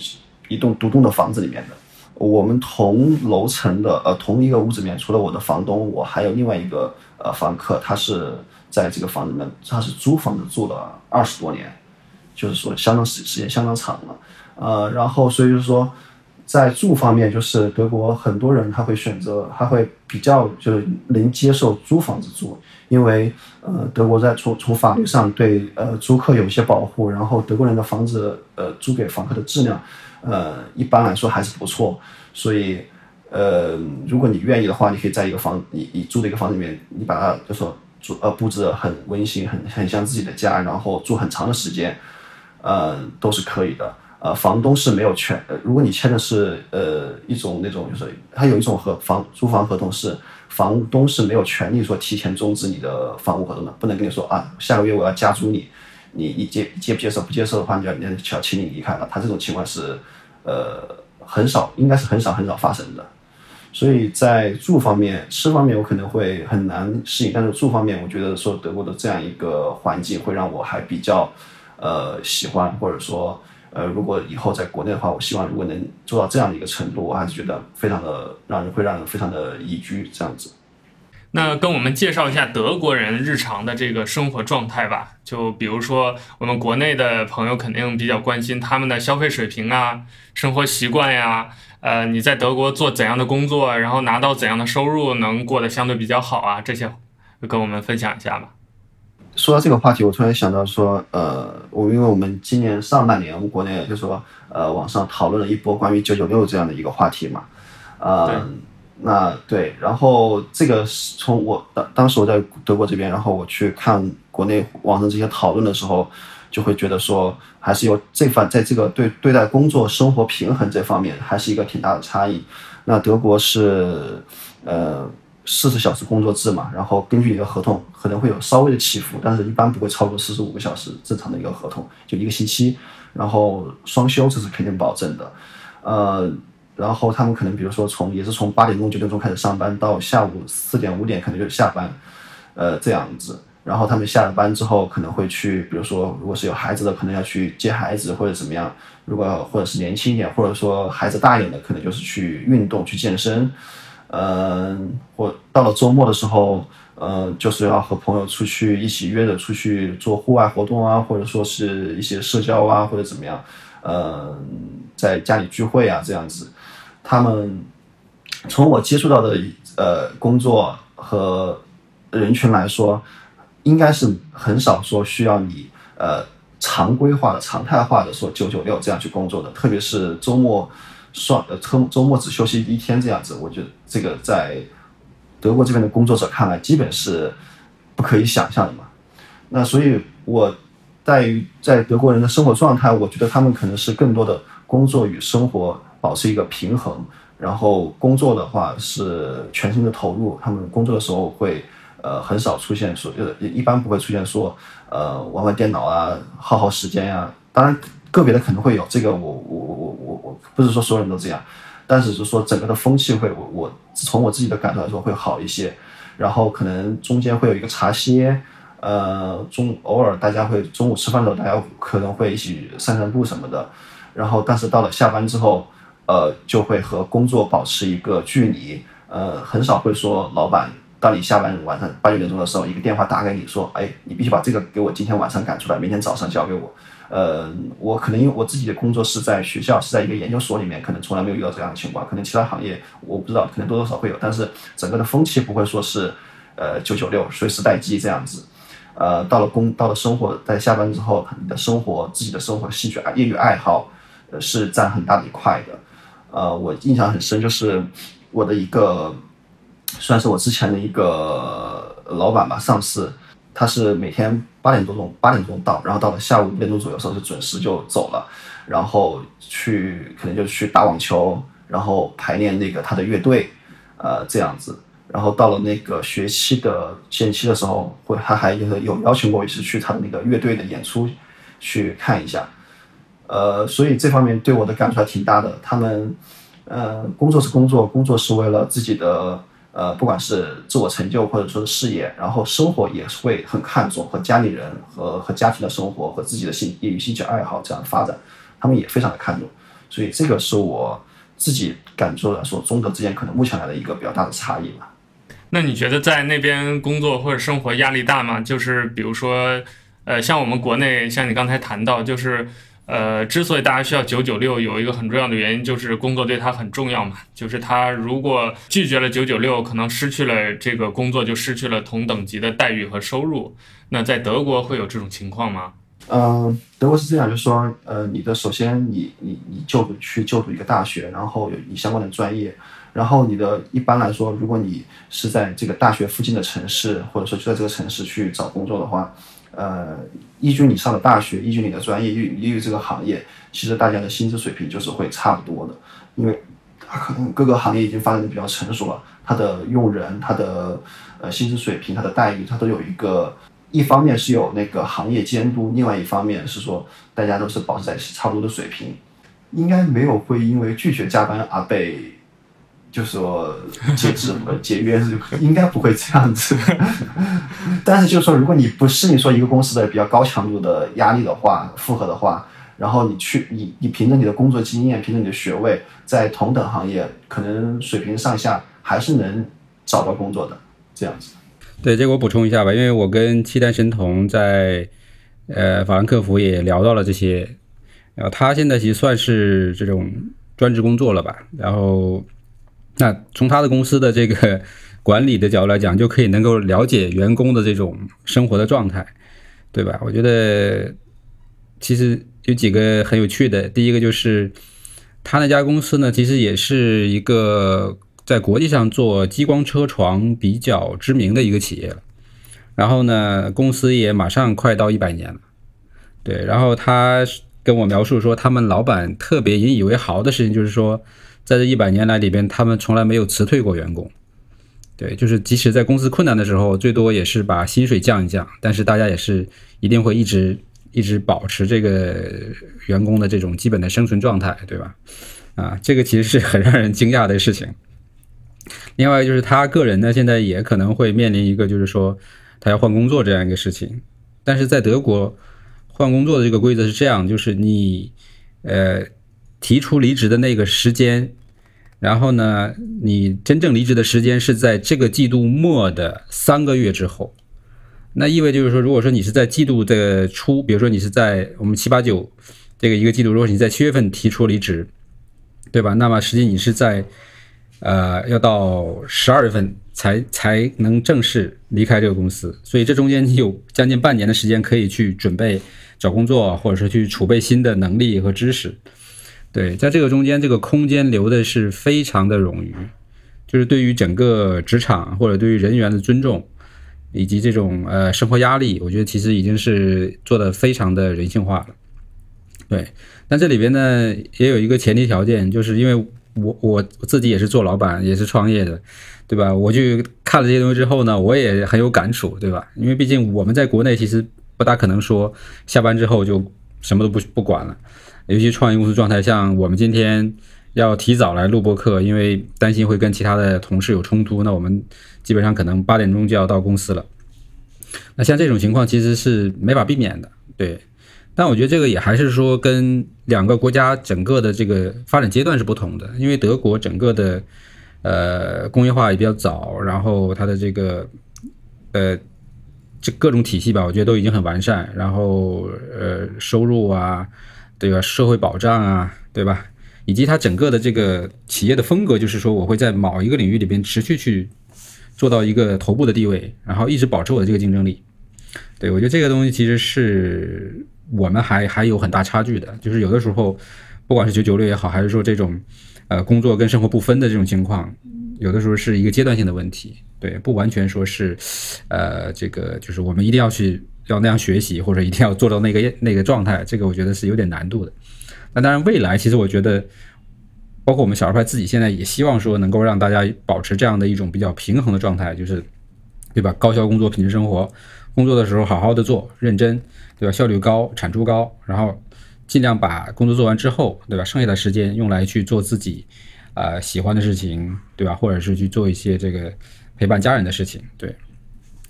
一栋独栋的房子里面的，我们同楼层的同一个屋子里面，除了我的房东，我还有另外一个房客，他是在这个房子里面，他是租房子住了20多年，就是说相当时间相当长了。然后所以就是说在住方面，就是德国很多人他会选择，他会比较就是能接受租房子住，因为德国在从法律上对租客有一些保护，然后德国人的房子租给房客的质量一般来说还是不错，所以如果你愿意的话，你可以在一个房你住的一个房子里面，你把它就说布置得很温馨，很像自己的家，然后住很长的时间，都是可以的。房东是没有权，如果你签的是一种那种就是它有一种租房合同是房东是没有权利说提前终止你的房屋合同的，不能跟你说啊下个月我要加租你。你接不接受，不接受的话你就要请你离开了，他这种情况是很少，应该是很少发生的。所以在住方面吃方面我可能会很难适应，但是住方面我觉得说德国的这样一个环境会让我还比较喜欢，或者说如果以后在国内的话，我希望如果能做到这样的一个程度，我还是觉得非常的让人非常的宜居这样子。那跟我们介绍一下德国人日常的这个生活状态吧。就比如说我们国内的朋友肯定比较关心他们的消费水平啊，生活习惯呀，你在德国做怎样的工作，然后拿到怎样的收入能过得相对比较好啊，这些跟我们分享一下吧。说到这个话题，我突然想到说，因为我们今年上半年，我们国内就说，网上讨论了一波关于996这样的一个话题嘛，对，然后这个从我当时我在德国这边，然后我去看国内网上这些讨论的时候，就会觉得说，还是有在这个对待工作生活平衡这方面，还是一个挺大的差异。那德国是40小时工作制嘛，然后根据你的合同可能会有稍微的起伏，但是一般不会超过45个小时正常的一个合同，就一个星期，然后双休这是肯定保证的。然后他们可能比如说也是从8点钟9点钟开始上班，到下午4点5点可能就下班，这样子。然后他们下了班之后可能会去，比如说如果是有孩子的可能要去接孩子或者怎么样，如果或者是年轻一点或者说孩子大一点的可能就是去运动去健身，或到了周末的时候，就是要和朋友出去一起约着出去做户外活动啊，或者说是一些社交啊或者怎么样，在家里聚会啊这样子。他们从我接触到的工作和人群来说，应该是很少说需要你常规化的常态化的说996这样去工作的，特别是周末只休息一天这样子。我觉得这个在德国这边的工作者看来基本是不可以想象的嘛。那所以我在德国人的生活状态，我觉得他们可能是更多的工作与生活保持一个平衡，然后工作的话是全心的投入，他们工作的时候会很少出现说一般不会出现说玩电脑啊耗时间啊，当然个别的可能会有这个，我不是说所有人都这样，但是就是说整个的风气会，我从我自己的感受来说会好一些。然后可能中间会有一个茶歇，偶尔大家会中午吃饭的时候大家可能会一起散步什么的。然后但是到了下班之后，就会和工作保持一个距离，很少会说老板当你下班晚上8、9点钟的时候一个电话打给你说，哎，你必须把这个给我今天晚上赶出来，明天早上交给我。我可能因为我自己的工作是在学校，是在一个研究所里面，可能从来没有遇到这样的情况，可能其他行业我不知道，可能多多少会有，但是整个的风气不会说是996随时待机这样子。到了生活，在下班之后你的生活，自己的生活兴趣业余爱好，是占很大的一块的。我印象很深，就是我的一个算是我之前的一个老板吧，上司，他是每天8点钟到，然后到了下午5点钟左右时候是准时就走了，然后可能就去打网球，然后排练那个他的乐队，这样子。然后到了那个学期的前期的时候，他还有邀请过我一次去他的那个乐队的演出去看一下，所以这方面对我的感触还挺大的。他们工作是工作，工作是为了自己的不管是自我成就或者说事业，然后生活也是会很看重和家里人和家庭的生活和自己的业余兴趣爱好这样的发展，他们也非常的看重。所以这个是我自己感受来说，中德之间可能目前来的一个比较大的差异吧。那你觉得在那边工作或者生活压力大吗？就是比如说像我们国内，像你刚才谈到，就是之所以大家需要996，有一个很重要的原因就是工作对他很重要嘛，就是他如果拒绝了996，可能失去了这个工作，就失去了同等级的待遇和收入。那在德国会有这种情况吗？德国是这样，就是说首先你就读一个大学，然后有你相关的专业，然后你的一般来说，如果你是在这个大学附近的城市，或者说就在这个城市去找工作的话，依据你上的大学，依据你的专业，依据这个行业，其实大家的薪资水平就是会差不多的，因为各个行业已经发展的比较成熟了，它的用人，它的薪资水平，它的待遇，它都有一个，一方面是有那个行业监督，另外一方面是说大家都是保持在差不多的水平，应该没有会因为拒绝加班而被就是说解职或者解约，应该不会这样子。但是就是说，如果你不是你说一个公司的比较高强度的压力的话，负荷的话，然后你凭着你的工作经验，凭着你的学位，在同等行业可能水平上下还是能找到工作的。这样子。对，这个我补充一下吧，因为我跟契丹神童在法兰克福也聊到了这些，然后他现在其实算是这种专职工作了吧，然后那从他的公司的这个管理的角度来讲，就可以能够了解员工的这种生活的状态，对吧？我觉得其实有几个很有趣的，第一个就是他那家公司呢，其实也是一个在国际上做激光车床比较知名的一个企业了，然后呢，公司也马上快到100年了，对。然后他跟我描述说，他们老板特别引以为豪的事情就是说，在这100年来里边，他们从来没有辞退过员工。对，就是即使在公司困难的时候，最多也是把薪水降一降，但是大家也是一定会一直保持这个员工的这种基本的生存状态，对吧？啊，这个其实是很让人惊讶的事情。另外就是他个人呢，现在也可能会面临一个就是说他要换工作这样一个事情，但是在德国换工作的这个规则是这样，就是你提出离职的那个时间，然后呢，你真正离职的时间是在这个季度末的3个月之后。那意味就是说，如果说你是在季度的初，比如说你是在我们7、8、9这个一个季度，如果你在7月份提出离职，对吧？那么实际你是在要到12月份才能正式离开这个公司，所以这中间你有将近半年的时间可以去准备找工作，或者是去储备新的能力和知识。对，在这个中间，这个空间留的是非常的冗余，就是对于整个职场或者对于人员的尊重，以及这种生活压力，我觉得其实已经是做得非常的人性化了。对，但这里边呢也有一个前提条件，就是因为我自己也是做老板，也是创业的，对吧？我去看了这些东西之后呢，我也很有感触，对吧？因为毕竟我们在国内其实不大可能说下班之后就什么都不管了，尤其创业公司状态，像我们今天要提早来录播客，因为担心会跟其他的同事有冲突，那我们基本上可能8点钟就要到公司了。那像这种情况其实是没法避免的，对。但我觉得这个也还是说跟2个国家整个的这个发展阶段是不同的，因为德国整个的工业化也比较早，然后它的这个各种体系吧，我觉得都已经很完善，然后收入啊，对吧，社会保障啊，对吧，以及它整个的这个企业的风格，就是说我会在某一个领域里边持续去做到一个头部的地位，然后一直保持我的这个竞争力。对，我觉得这个东西其实是我们还有很大差距的，就是有的时候不管是996也好，还是说这种工作跟生活不分的这种情况，有的时候是一个阶段性的问题，对，不完全说是这个就是我们一定要那样学习，或者一定要做到那个状态，这个我觉得是有点难度的。那当然未来其实我觉得包括我们小二派自己现在也希望说能够让大家保持这样的一种比较平衡的状态，就是对吧，高效工作，品质生活，工作的时候好好的做，认真，对吧，效率高，产出高，然后尽量把工作做完之后，对吧，剩下的时间用来去做自己喜欢的事情，对吧，或者是去做一些这个陪伴家人的事情。对，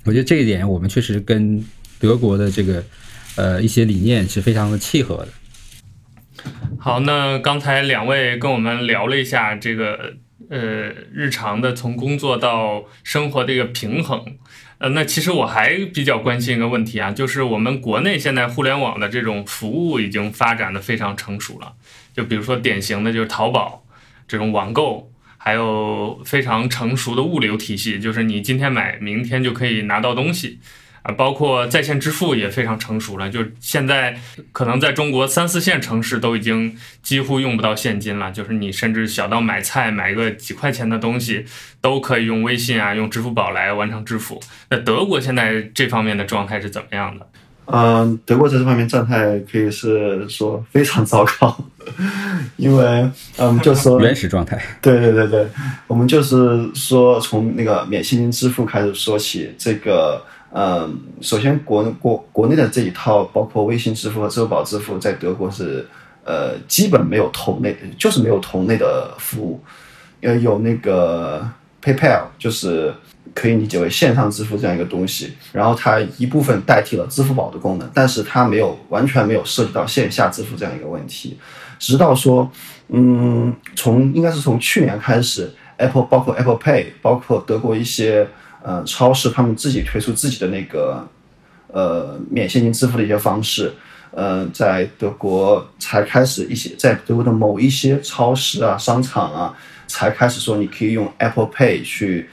我觉得这一点我们确实跟德国的这个一些理念是非常的契合的。好，那刚才2位跟我们聊了一下这个日常的从工作到生活的一个平衡。那其实我还比较关心一个问题啊，就是我们国内现在互联网的这种服务已经发展的非常成熟了，就比如说典型的就是淘宝这种网购，还有非常成熟的物流体系，就是你今天买明天就可以拿到东西啊，包括在线支付也非常成熟了，就是现在可能在中国3、4线城市都已经几乎用不到现金了，就是你甚至小到买菜买个几块钱的东西都可以用微信啊用支付宝来完成支付。那德国现在这方面的状态是怎么样的？德国在这方面状态可以是说非常糟糕，因为就说原始状态，对，我们就是说从那个免现金支付开始说起，这个首先国内的这一套，包括微信支付和支付宝支付，在德国是基本没有头内，就是没有头内的服务，有那个 PayPal， 就是可以理解为线上支付这样一个东西，然后它一部分代替了支付宝的功能，但是它没有完全没有涉及到线下支付这样一个问题，直到说应该是从去年开始，包括 Apple Pay， 包括德国一些超市他们自己推出自己的那个免现金支付的一些方式，在德国才开始一些，在德国的某一些超市啊、商场啊，才开始说你可以用 Apple Pay 去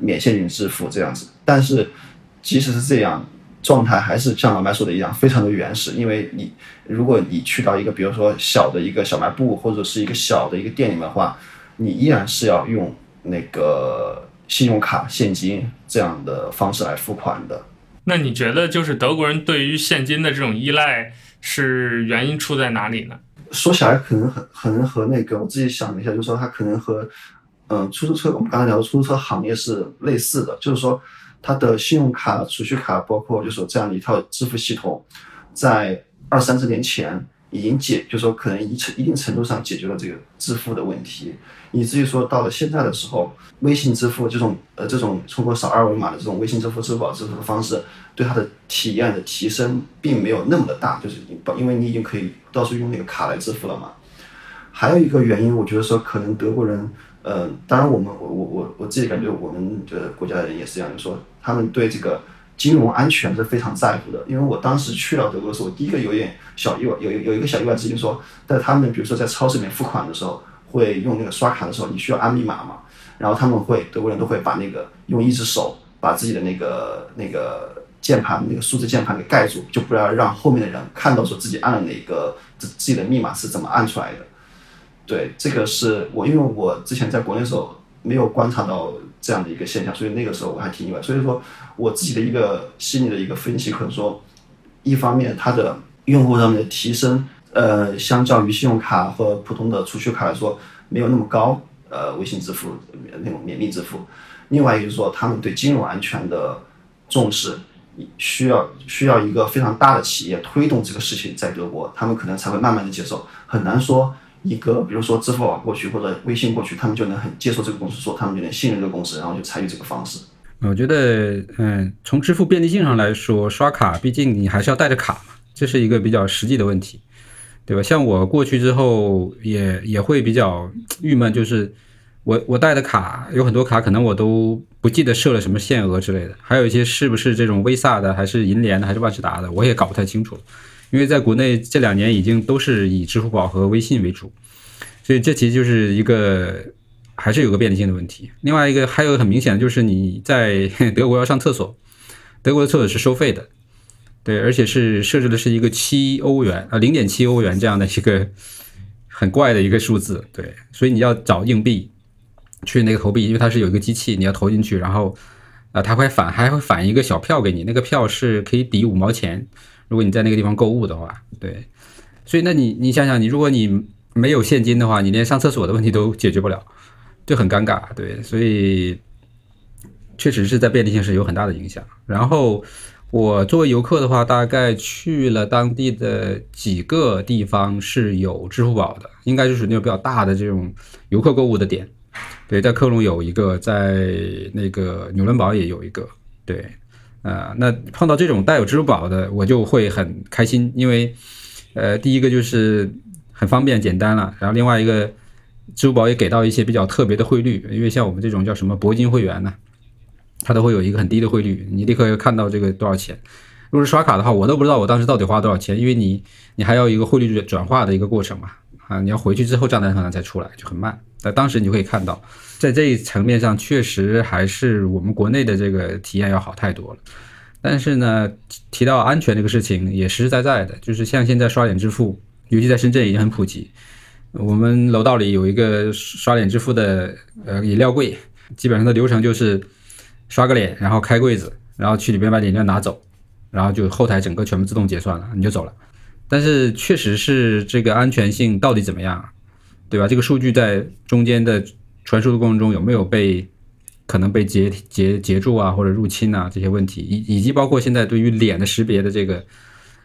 免现金支付这样子。但是即使是这样，状态还是像老麦说的一样，非常的原始。因为你如果你去到一个比如说小的一个小卖部或者是一个小的一个店里面的话，你依然是要用那个信用卡、现金这样的方式来付款的。那你觉得就是德国人对于现金的这种依赖是原因出在哪里呢？说起来可能很和那个我自己想了一下，就是说它可能和出租车，我们刚才聊的出租车行业是类似的，就是说它的信用卡、储蓄卡，包括就是说这样一套支付系统，在20-30年前已经就是说可能一定程度上解决了这个支付的问题，以至于说到了现在的时候，微信支付这种通过扫二维码的这种微信支付、支付宝支付的方式，对它的体验的提升并没有那么的大，就是因为你已经可以到处用那个卡来支付了嘛。还有一个原因，我觉得说可能德国人，当然我自己感觉我们的国家人也是这样，就是说他们对这个金融安全是非常在乎的。因为我当时去到德国的时候，我第一个有点小意外，有一个小意外之前说，在他们比如说在超市里面付款的时候，会用那个刷卡的时候，你需要按密码嘛，然后德国人都会把那个用一只手把自己的那个键盘那个数字键盘给盖住，就不要让后面的人看到说自己按了哪个自己的密码是怎么按出来的。对，这个是因为我之前在国内的时候没有观察到这样的一个现象，所以那个时候我还挺意外。所以说我自己的一个心理的一个分析，可能说一方面它的用户上面的提升，相较于信用卡和普通的储蓄卡来说没有那么高，微信支付那种免密支付。另外一个就是说他们对金融安全的重视，需要一个非常大的企业推动这个事情，在德国他们可能才会慢慢的接受，很难说一个比如说支付宝过去或者微信过去，他们就能很接受这个公司，说他们就能信任这个公司，然后就采取这个方式。我觉得从支付便利性上来说，刷卡毕竟你还是要带着卡嘛，这是一个比较实际的问题，对吧？像我过去之后也会比较郁闷，就是我带的卡有很多卡可能我都不记得设了什么限额之类的，还有一些是不是这种 Visa 的还是银联的还是万事达的，我也搞不太清楚，因为在国内这2年已经都是以支付宝和微信为主，所以这其实就是一个还是有个便利性的问题。另外一个还有很明显的就是你在德国要上厕所，德国的厕所是收费的，对，而且是设置的是一个7欧元啊 0.7 欧元这样的一个很怪的一个数字，对，所以你要找硬币去那个投币，因为它是有一个机器你要投进去，然后它会还会返一个小票给你，那个票是可以抵5毛钱，如果你在那个地方购物的话，对，所以那你想想，你如果你没有现金的话，你连上厕所的问题都解决不了，就很尴尬，对，所以确实是在便利性是有很大的影响。然后我作为游客的话，大概去了当地的几个地方是有支付宝的，应该就是那种比较大的这种游客购物的点，对，在科隆有一个，在那个纽伦堡也有一个，对，那碰到这种带有支付宝的，我就会很开心，因为第一个就是很方便简单了，然后另外一个支付宝也给到一些比较特别的汇率，因为像我们这种叫什么铂金会员呢，它都会有一个很低的汇率，你立刻看到这个多少钱。如果是刷卡的话，我都不知道我当时到底花多少钱，因为你还要一个汇率转化的一个过程嘛，你要回去之后账单上才出来，就很慢。但当时你会看到，在这一层面上确实还是我们国内的这个体验要好太多了。但是呢，提到安全这个事情也实实在在的，就是像现在刷脸支付，尤其在深圳已经很普及。我们楼道里有一个刷脸支付的饮料柜，基本上的流程就是刷个脸，然后开柜子，然后去里面把饮料拿走，然后就后台整个全部自动结算了，你就走了。但是确实是这个安全性到底怎么样，对吧？这个数据在中间的传输的过程中有没有可能被截住啊，或者入侵啊，这些问题，以及包括现在对于脸的识别的这个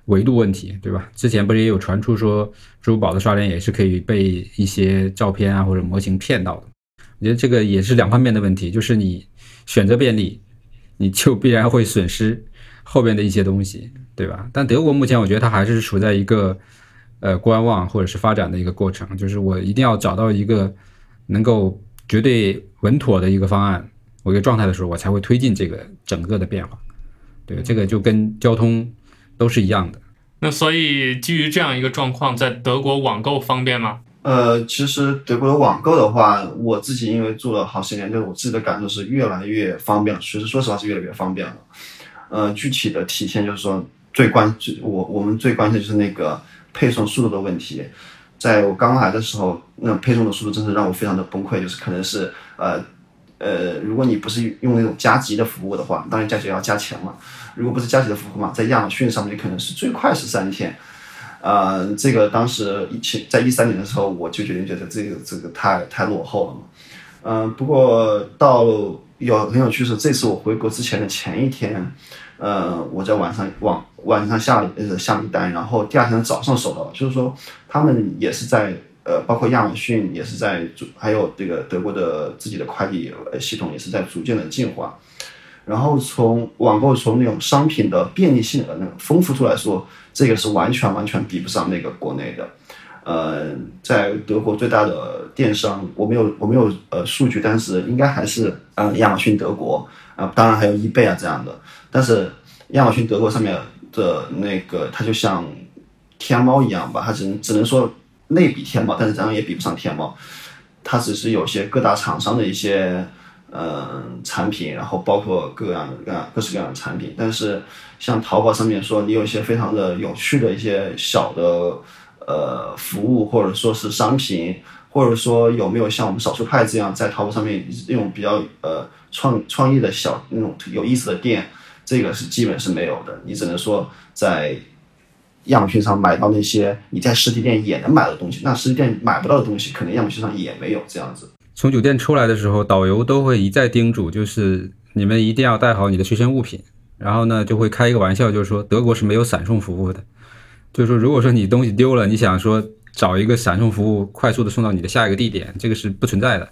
维度问题，对吧？之前不是也有传出说支付宝的刷脸也是可以被一些照片啊或者模型骗到的。我觉得这个也是两方面的问题，就是你选择便利，你就必然会损失后边的一些东西，对吧？但德国目前我觉得它还是处在一个观望或者是发展的一个过程，就是我一定要找到一个能够绝对稳妥的一个方案，某一个状态的时候，我才会推进这个整个的变化。对，这个就跟交通都是一样的。那所以基于这样一个状况，在德国网购方便吗？其实德国的网购的话，我自己因为住了好些年，就是我自己的感受是越来越方便，其实说实话是越来越方便了。具体的体现就是说，我们最关键就是那个配送速度的问题。在我刚来的时候，那配送的速度真是让我非常的崩溃，就是可能是如果你不是用那种加急的服务的话，当然加急要加钱嘛。如果不是加急的服务嘛，在亚马逊上面可能是最快是3天。这个当时在2013年的时候，我就决定觉得这个太落后了嘛。不过很有趣是，这次我回国之前的前一天，我在晚上下了一单，然后第2天早上收到了，就是说他们也是在包括亚马逊也是在，还有这个德国的自己的快递系统也是在逐渐的进化。然后从那种商品的便利性的那种丰富度来说，这个是完全比不上那个国内的。在德国最大的电商，我没有数据，但是应该还是亚马逊德国啊，当然还有eBay啊这样的。但是亚马逊德国上面的那个，它就像天猫一样吧，它只能说类比天猫，但是当然也比不上天猫。它只是有些各大厂商的一些产品，然后包括各式各样的产品。但是像淘宝上面说，你有一些非常的有趣的一些小的服务，或者说是商品，或者说有没有像我们少数派这样在淘宝上面用比较创意的小那种有意思的店，这个是基本是没有的。你只能说在亚马逊上买到那些你在实体店也能买的东西，那实体店买不到的东西可能亚马逊上也没有这样子。从酒店出来的时候，导游都会一再叮嘱，就是你们一定要带好你的随身物品。然后呢，就会开一个玩笑，就是说德国是没有闪送服务的，就是说如果说你东西丢了，你想说找一个闪送服务快速的送到你的下一个地点，这个是不存在的。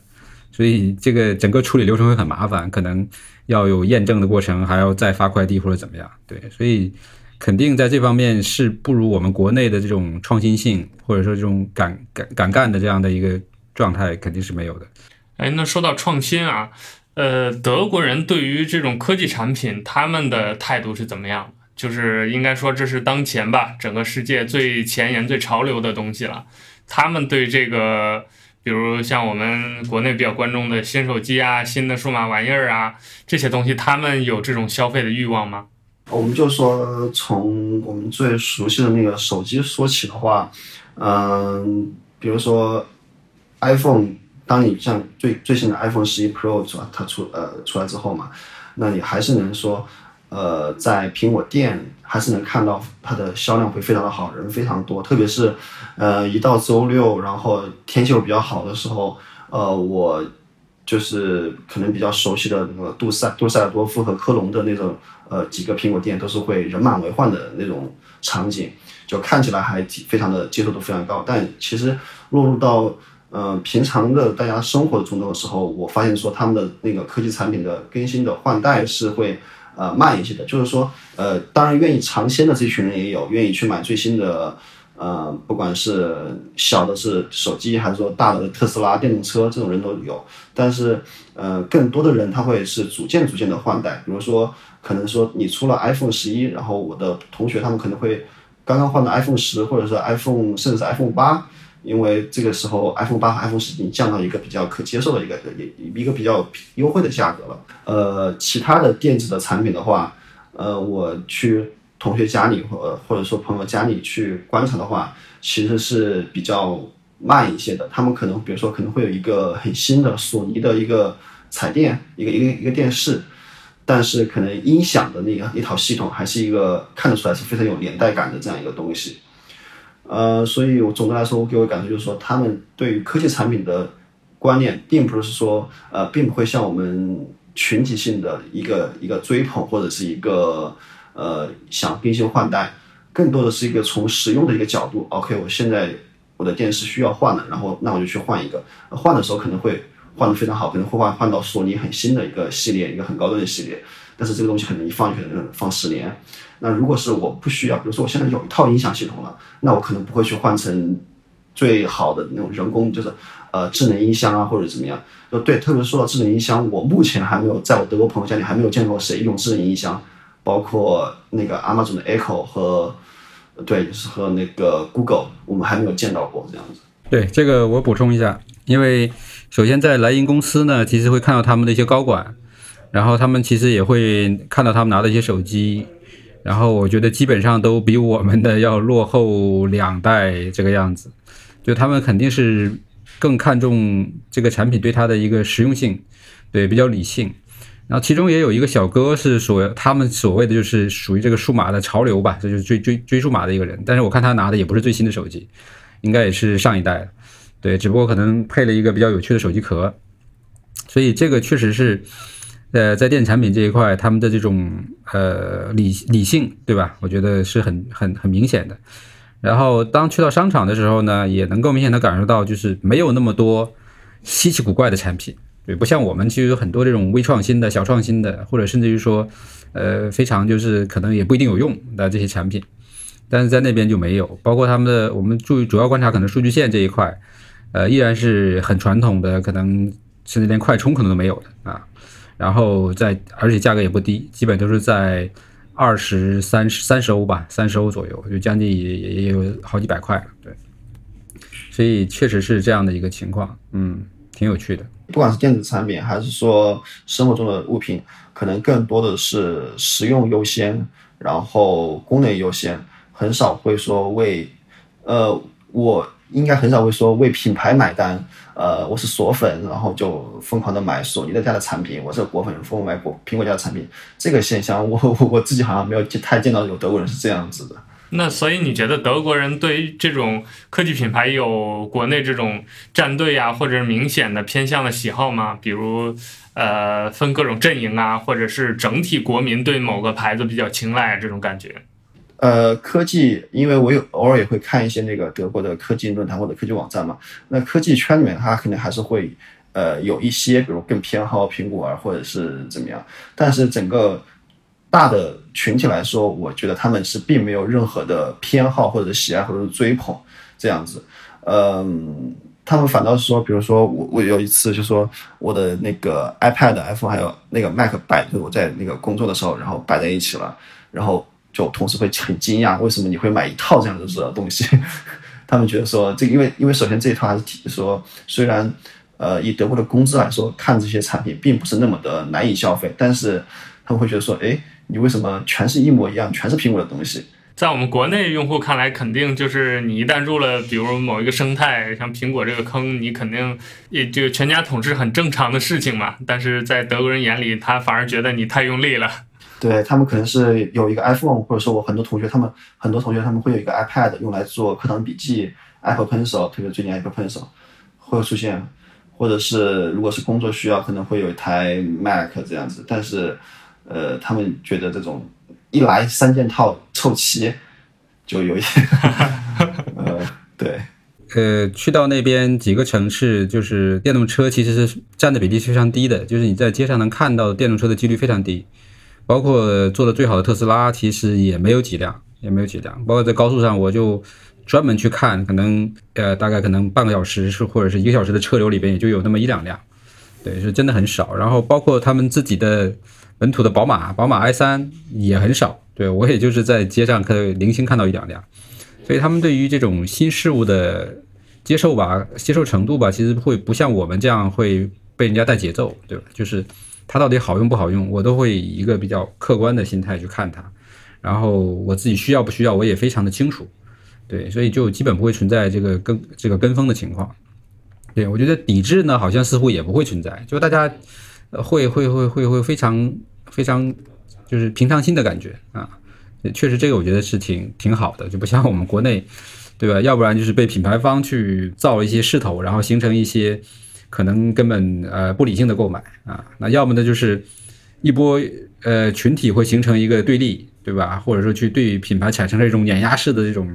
所以这个整个处理流程会很麻烦，可能要有验证的过程，还要再发快递或者怎么样。对，所以肯定在这方面是不如我们国内的这种创新性，或者说这种敢干的这样的一个状态肯定是没有的。哎，那说到创新啊，德国人对于这种科技产品他们的态度是怎么样？就是应该说这是当前吧，整个世界最前沿最潮流的东西了。他们对这个，比如像我们国内比较关注的新手机啊、新的数码玩意儿啊这些东西，他们有这种消费的欲望吗？我们就说从我们最熟悉的那个手机说起的话，比如说 iPhone， 当你像最新的 iPhone 11 Pro 它出来之后嘛，那你还是能说，在苹果店还是能看到它的销量会非常的好，人非常多，特别是一到周六，然后天气又比较好的时候，我就是可能比较熟悉的那个杜塞尔多夫和科隆的那种几个苹果店都是会人满为患的那种场景，就看起来还非常的接受度非常高，但其实落入到平常的大家生活中的时候，我发现说他们的那个科技产品的更新的换代是会慢一些的。就是说当然愿意尝鲜的这群人也有，愿意去买最新的不管是小的是手机，还是说大的特斯拉电动车，这种人都有。但是更多的人他会是逐渐的换代。比如说可能说你出了 iPhone 11，然后我的同学他们可能会刚刚换到 iPhone 10，或者是 iPhone 甚至是 iPhone 8，因为这个时候 iPhone 8和 iPhone 10已经降到一个比较可接受的一个比较优惠的价格了。其他的电子的产品的话，我去同学家里或者说朋友家里去观察的话，其实是比较慢一些的。他们可能比如说可能会有一个很新的索尼的一个彩电，一个电视，但是可能音响的那个一套系统还是一个看得出来是非常有年代感的这样一个东西。所以我总的来说，我给我感觉就是说，他们对于科技产品的观念并不是说并不会像我们群体性的一个追捧，或者是一个想更新换代，更多的是一个从实用的一个角度。 OK， 我现在我的电视需要换了，然后那我就去换一个，换的时候可能会换得非常好，可能会换到索尼很新的一个系列，一个很高端的系列，但是这个东西可能一放就可能放10年。那如果是我不需要，比如说我现在有一套音响系统了，那我可能不会去换成最好的那种人工，就是智能音箱啊或者怎么样。就对，特别说到智能音箱，我目前还没有在我德国朋友家里还没有见过谁用智能音箱，包括那个 Amazon 的 Echo 和对就是和那个 Google， 我们还没有见到过这样子。对，这个我补充一下，因为首先在莱茵公司呢，其实会看到他们的一些高管，然后他们其实也会看到他们拿的一些手机，然后我觉得基本上都比我们的要落后2代这个样子，就他们肯定是更看重这个产品对它的一个实用性，对，比较理性。然后其中也有一个小哥是他们所谓的就是属于这个数码的潮流吧，这就是追数码的一个人，但是我看他拿的也不是最新的手机，应该也是上一代的，对，只不过可能配了一个比较有趣的手机壳。所以这个确实是在电子产品这一块他们的这种理性，对吧，我觉得是很明显的。然后当去到商场的时候呢，也能够明显的感受到就是没有那么多稀奇古怪的产品，对，不像我们其实有很多这种微创新的小创新的，或者甚至于说非常就是可能也不一定有用的这些产品，但是在那边就没有。包括他们的我们主要观察可能数据线这一块依然是很传统的，可能甚至连快充可能都没有的啊。然后而且价格也不低，基本都是在30欧吧，30欧左右，就将近也有好几百块了，对。所以确实是这样的一个情况，嗯，挺有趣的。不管是电子产品还是说生活中的物品，可能更多的是实用优先，然后功能优先，很少会说为我应该很少会说为品牌买单，我是索粉，然后就疯狂的买索尼的家的产品，我是果粉，疯狂买苹果家的产品，这个现象我自己好像没有太见到有德国人是这样子的。那所以你觉得德国人对于这种科技品牌有国内这种站队啊，或者明显的偏向的喜好吗？比如分各种阵营啊，或者是整体国民对某个牌子比较青睐这种感觉？科技，因为我偶尔也会看一些那个德国的科技论坛或者科技网站嘛，那科技圈里面它肯定还是会有一些比如更偏好苹果啊或者是怎么样，但是整个大的群体来说，我觉得他们是并没有任何的偏好或者喜爱或者追捧这样子。他们反倒是说，比如说我有一次就说我的那个 iPad、iPhone 还有那个 Mac 摆，就是我在那个工作的时候，然后摆在一起了，然后就同事会很惊讶，为什么你会买一套这样的东西？他们觉得说这个，因为首先这一套还是说，虽然以德国的工资来说，看这些产品并不是那么的难以消费，但是他们会觉得说，哎，你为什么全是一模一样，全是苹果的东西？在我们国内用户看来，肯定就是你一旦入了比如某一个生态，像苹果这个坑，你肯定也就全家桶是很正常的事情嘛。但是在德国人眼里，他反而觉得你太用力了。对，他们可能是有一个 iPhone， 或者说我很多同学他们会有一个 iPad 用来做课堂笔记， Apple Pencil， 特别最近 Apple Pencil 会出现，或者是如果是工作需要，可能会有一台 Mac 这样子，但是他们觉得这种一来3件套凑齐就有一点对。去到那边几个城市，就是电动车其实是占的比例非常低的，就是你在街上能看到电动车的几率非常低，包括做的最好的特斯拉其实也没有几辆，包括在高速上我就专门去看，可能大概可能半个小时或者是1个小时的车流里边也就有那么1-2辆，对，是真的很少。然后包括他们自己的本土的宝马 i3 也很少，对，我也就是在街上可以零星看到1-2辆，所以他们对于这种新事物的接受程度吧，其实会不像我们这样会被人家带节奏，对吧？就是它到底好用不好用，我都会以一个比较客观的心态去看它，然后我自己需要不需要我也非常的清楚，对，所以就基本不会存在这个跟风的情况。对，我觉得抵制呢好像似乎也不会存在，就大家会非常非常就是平常心的感觉啊，确实这个我觉得是挺好的，就不像我们国内，对吧？要不然就是被品牌方去造一些势头，然后形成一些可能根本不理性的购买啊，那要么呢就是一波群体会形成一个对立，对吧？或者说去对品牌产生这种碾压式的这种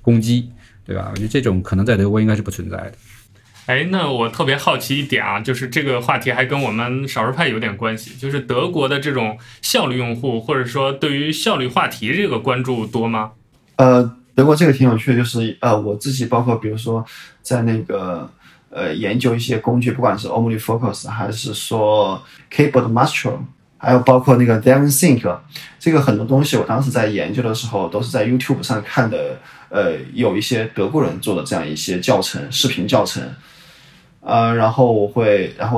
攻击，对吧？我觉得这种可能在德国应该是不存在的。哎，那我特别好奇一点啊，就是这个话题还跟我们少数派有点关系，就是德国的这种效率用户，或者说对于效率话题这个关注多吗？德国这个挺有趣的，就是我自己包括比如说在那个研究一些工具，不管是 OmniFocus 还是说 Keyboard Maestro， 还有包括那个 DEVONthink， 这个很多东西我当时在研究的时候都是在 YouTube 上看的，有一些德国人做的这样一些教程，视频教程，然后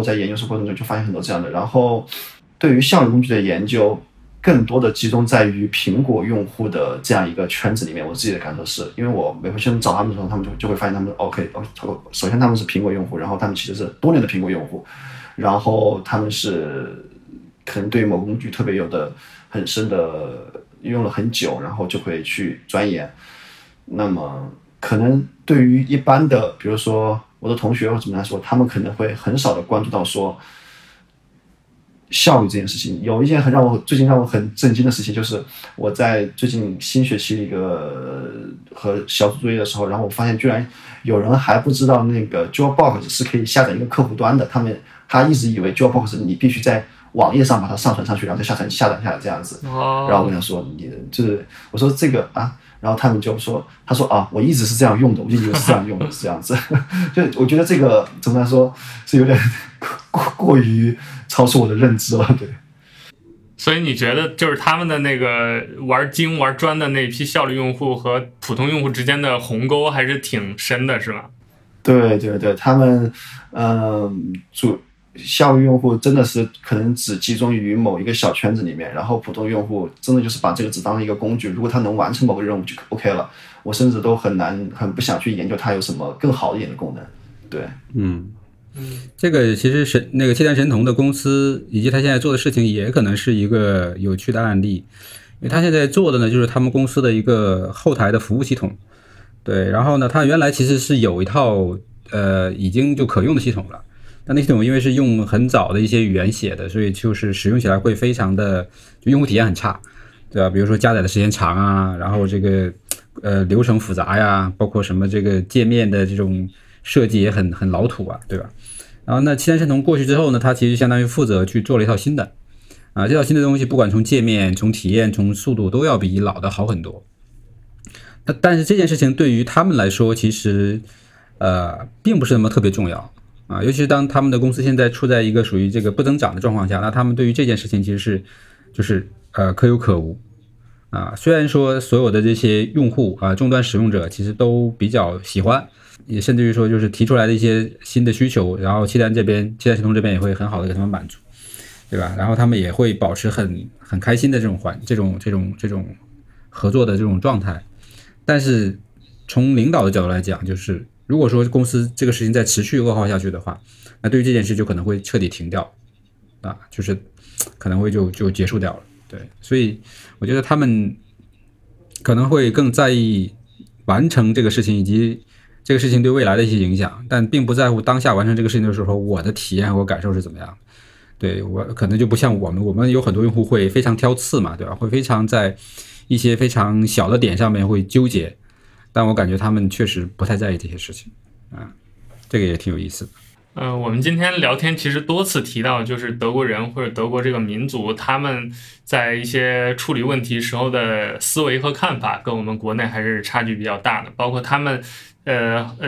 在研究的过程中就发现很多这样的。然后对于效率工具的研究更多的集中在于苹果用户的这样一个圈子里面，我自己的感受是，因为我每回去找他们的时候，他们就会发现他们 OK， 首先他们是苹果用户，然后他们其实是多年的苹果用户，然后他们是可能对某工具特别有的很深的用了很久，然后就会去钻研。那么可能对于一般的比如说我的同学或者怎么来说，他们可能会很少的关注到说效率这件事情。有一件最近让我很震惊的事情，就是我在最近新学期一个和小组作业的时候，然后我发现居然有人还不知道那个 Dropbox 是可以下载一个客户端的，他一直以为 Dropbox 你必须在网页上把它上传上去，然后再下载下来这样子。然后我跟他说我说这个啊，然后他们就说，他说啊，我一直是这样用的，我就以为是这样用的是这样子。就我觉得这个怎么来说是有点过于超出我的认知了，对。所以你觉得就是他们的那个玩精玩专的那批效率用户和普通用户之间的鸿沟还是挺深的，是吧？对对对，他们效率用户真的是可能只集中于某一个小圈子里面，然后普通用户真的就是把这个只当成一个工具，如果他能完成某个任务就 OK 了，我甚至都很不想去研究它有什么更好一点的功能。对，这个其实那个契丹神童的公司以及他现在做的事情也可能是一个有趣的案例，因为他现在做的呢就是他们公司的一个后台的服务系统。对，然后呢他原来其实是有一套已经就可用的系统了，但那系统因为是用很早的一些语言写的，所以就是使用起来会非常的就用户体验很差，对吧？比如说加载的时间长啊，然后这个流程复杂呀，包括什么这个界面的这种设计也很老土啊，对吧？然后那契丹神童过去之后呢，他其实相当于负责去做了一套新的啊，这套新的东西不管从界面、从体验、从速度都要比老的好很多。那但是这件事情对于他们来说，其实并不是那么特别重要。啊，尤其是当他们的公司现在处在一个属于这个不增长的状况下，那他们对于这件事情其实是就是可有可无啊。虽然说所有的这些用户啊，终端使用者其实都比较喜欢，也甚至于说就是提出来的一些新的需求，然后契丹神童这边也会很好的给他们满足，对吧？然后他们也会保持很开心的这种合作的这种状态。但是从领导的角度来讲，就是如果说公司这个事情再持续恶化下去的话，那对于这件事就可能会彻底停掉啊，就是可能会就结束掉了。对，所以我觉得他们可能会更在意完成这个事情以及这个事情对未来的一些影响，但并不在乎当下完成这个事情的时候我的体验和感受是怎么样。对，我可能就不像我们有很多用户会非常挑刺嘛，对吧？会非常在一些非常小的点上面会纠结，但我感觉他们确实不太在意这些事情啊，这个也挺有意思的。我们今天聊天其实多次提到，就是德国人或者德国这个民族，他们在一些处理问题时候的思维和看法跟我们国内还是差距比较大的，包括他们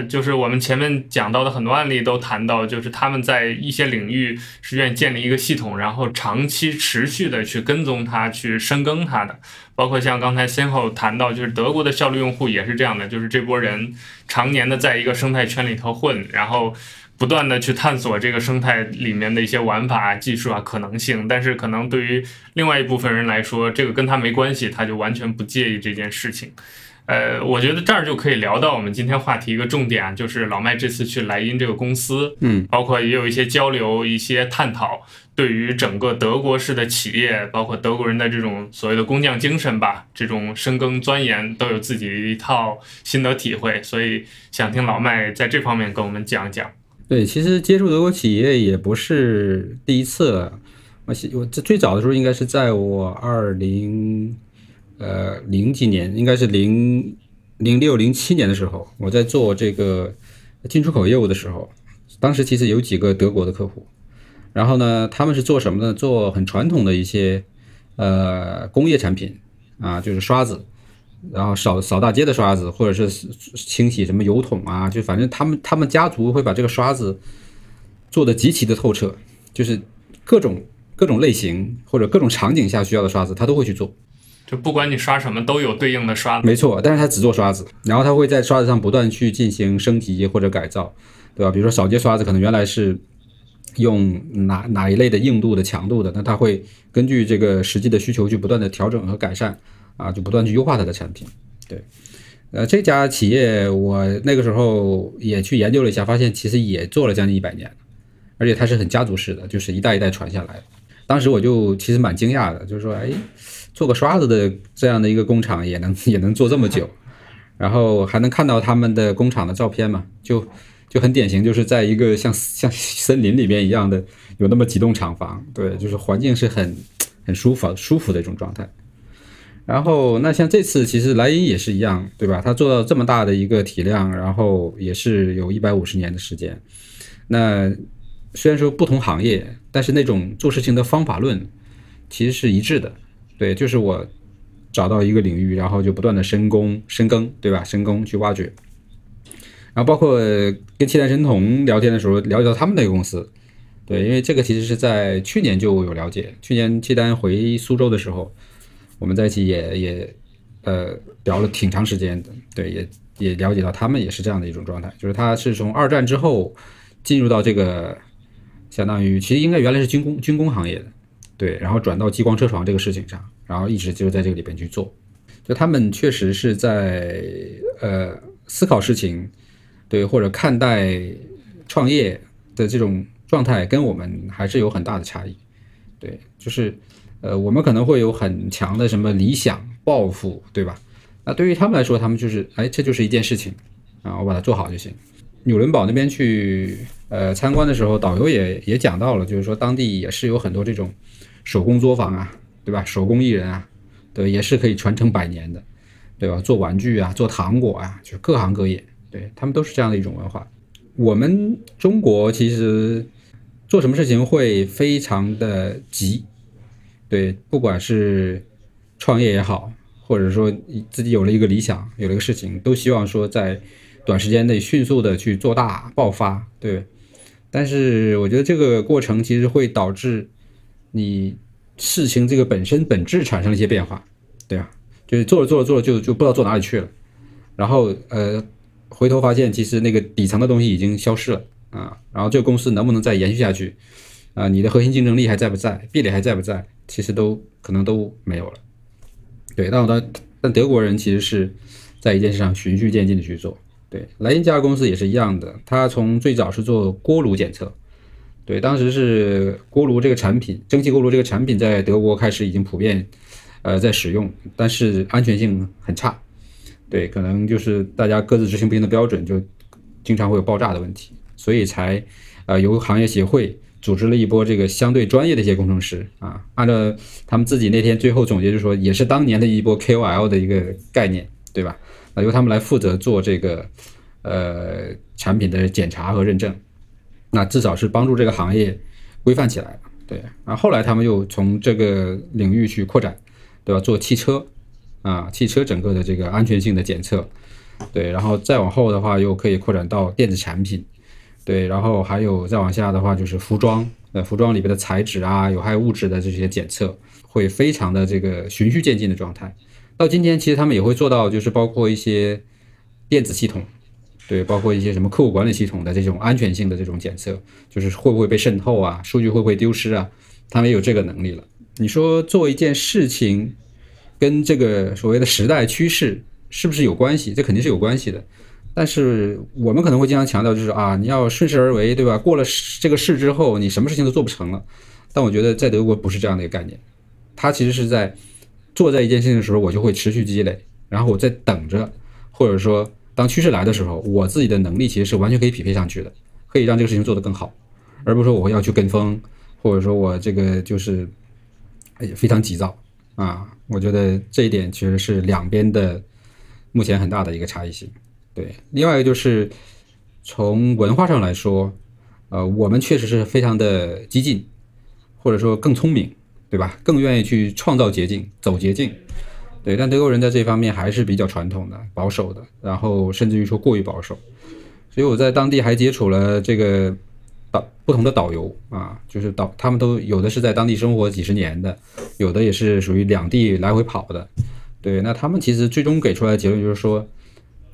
就是我们前面讲到的很多案例都谈到，就是他们在一些领域是愿意建立一个系统，然后长期持续的去跟踪它，去深耕它的。包括像刚才 Sinho 谈到，就是德国的效率用户也是这样的，就是这波人常年的在一个生态圈里头混，然后不断的去探索这个生态里面的一些玩法、技术啊、可能性。但是可能对于另外一部分人来说，这个跟他没关系，他就完全不介意这件事情。我觉得这儿就可以聊到我们今天话题一个重点，就是老麦这次去莱茵这个公司，包括也有一些交流、一些探讨，对于整个德国式的企业，包括德国人的这种所谓的工匠精神吧，这种深耕钻研，都有自己一套心得体会，所以想听老麦在这方面跟我们讲讲。对，其实接触德国企业也不是第一次了，我最早的时候应该是在我零几年，应该是2006、2007年的时候，我在做这个进出口业务的时候，当时其实有几个德国的客户，然后呢，他们是做什么呢？做很传统的一些工业产品啊，就是刷子然后扫大街的刷子，或者是清洗什么油桶啊，就反正他们家族会把这个刷子做得极其的透彻，就是各种类型或者各种场景下需要的刷子他都会去做，就不管你刷什么都有对应的刷子。没错，但是他只做刷子，然后他会在刷子上不断去进行升级或者改造，对吧？比如说扫街刷子可能原来是用哪一类的硬度的强度的，那他会根据这个实际的需求去不断的调整和改善啊，就不断去优化它的产品。对，这家企业我那个时候也去研究了一下，发现其实也做了将近100年，而且它是很家族式的，就是一代一代传下来的。当时我就其实蛮惊讶的，就是说，哎，做个刷子的这样的一个工厂也能做这么久，然后还能看到他们的工厂的照片嘛，就很典型，就是在一个像森林里面一样的有那么几栋厂房，对，就是环境是很舒服的一种状态。然后那像这次其实莱茵也是一样，对吧？他做到这么大的一个体量，然后也是有150年的时间。那虽然说不同行业，但是那种做事情的方法论其实是一致的。对，就是我找到一个领域，然后就不断的深耕，对吧？深耕去挖掘。然后包括跟契丹神童聊天的时候，了解到他们那个公司，对，因为这个其实是在去年就有了解。去年契丹回苏州的时候，我们在一起也聊了挺长时间的，对，也了解到他们也是这样的一种状态，就是他是从二战之后进入到这个相当于其实应该原来是军工行业的，对，然后转到激光车床这个事情上，然后一直就在这个里边去做，就他们确实是在思考事情，对，或者看待创业的这种状态跟我们还是有很大的差异，对，就是。我们可能会有很强的什么理想抱负，对吧？那对于他们来说，他们就是，哎，这就是一件事情啊，我把它做好就行。纽伦堡那边去参观的时候，导游也讲到了，就是说当地也是有很多这种手工作坊啊，对吧？手工艺人啊，对，也是可以传承100年的，对吧？做玩具啊，做糖果啊，就各行各业，对，他们都是这样的一种文化。我们中国其实做什么事情会非常的急。对，不管是创业也好，或者说自己有了一个理想，有了一个事情，都希望说在短时间内迅速的去做大爆发，对。但是我觉得这个过程其实会导致你事情这个本质产生了一些变化，对吧？就是做着就不知道做哪里去了，然后回头发现其实那个底层的东西已经消失了啊，然后这个公司能不能再延续下去啊？你的核心竞争力还在不在？壁垒还在不在？其实都可能都没有了，对。但德国人其实是在一件事上循序渐进的去做，对。莱茵这家公司也是一样的，他从最早是做锅炉检测，对，当时是锅炉这个产品，蒸汽锅炉这个产品在德国开始已经普遍在使用，但是安全性很差，对，可能就是大家各自执行不同的标准，就经常会有爆炸的问题，所以才由行业协会。组织了一波这个相对专业的一些工程师啊，按照他们自己那天最后总结就是说，也是当年的一波 KOL 的一个概念，对吧？那由他们来负责做这个产品的检查和认证，那至少是帮助这个行业规范起来了，对。然后后来他们又从这个领域去扩展，对吧？做汽车啊，汽车整个的这个安全性的检测，对。然后再往后的话，又可以扩展到电子产品。对，然后还有再往下的话就是服装，服装里边的材质啊，有害物质的这些检测，会非常的这个循序渐进的状态。到今天其实他们也会做到，就是包括一些电子系统，对，包括一些什么客户管理系统的这种安全性的这种检测，就是会不会被渗透啊，数据会不会丢失啊，他们也有这个能力了。你说做一件事情跟这个所谓的时代趋势是不是有关系？这肯定是有关系的。但是我们可能会经常强调，就是啊，你要顺势而为，对吧？过了这个事之后，你什么事情都做不成了。但我觉得在德国不是这样的一个概念，它其实是在做在一件事情的时候，我就会持续积累，然后我在等着，或者说当趋势来的时候，我自己的能力其实是完全可以匹配上去的，可以让这个事情做得更好，而不是说我要去跟风，或者说我这个就是非常急躁啊。我觉得这一点其实是两边的目前很大的一个差异性。对，另外一个就是从文化上来说，我们确实是非常的激进，或者说更聪明，对吧？更愿意去创造捷径，走捷径。对，但德国人在这方面还是比较传统的、保守的，然后甚至于说过于保守。所以我在当地还接触了这个不同的导游啊，就是他们都有的是在当地生活几十年的，有的也是属于两地来回跑的。对，那他们其实最终给出来的结论就是说，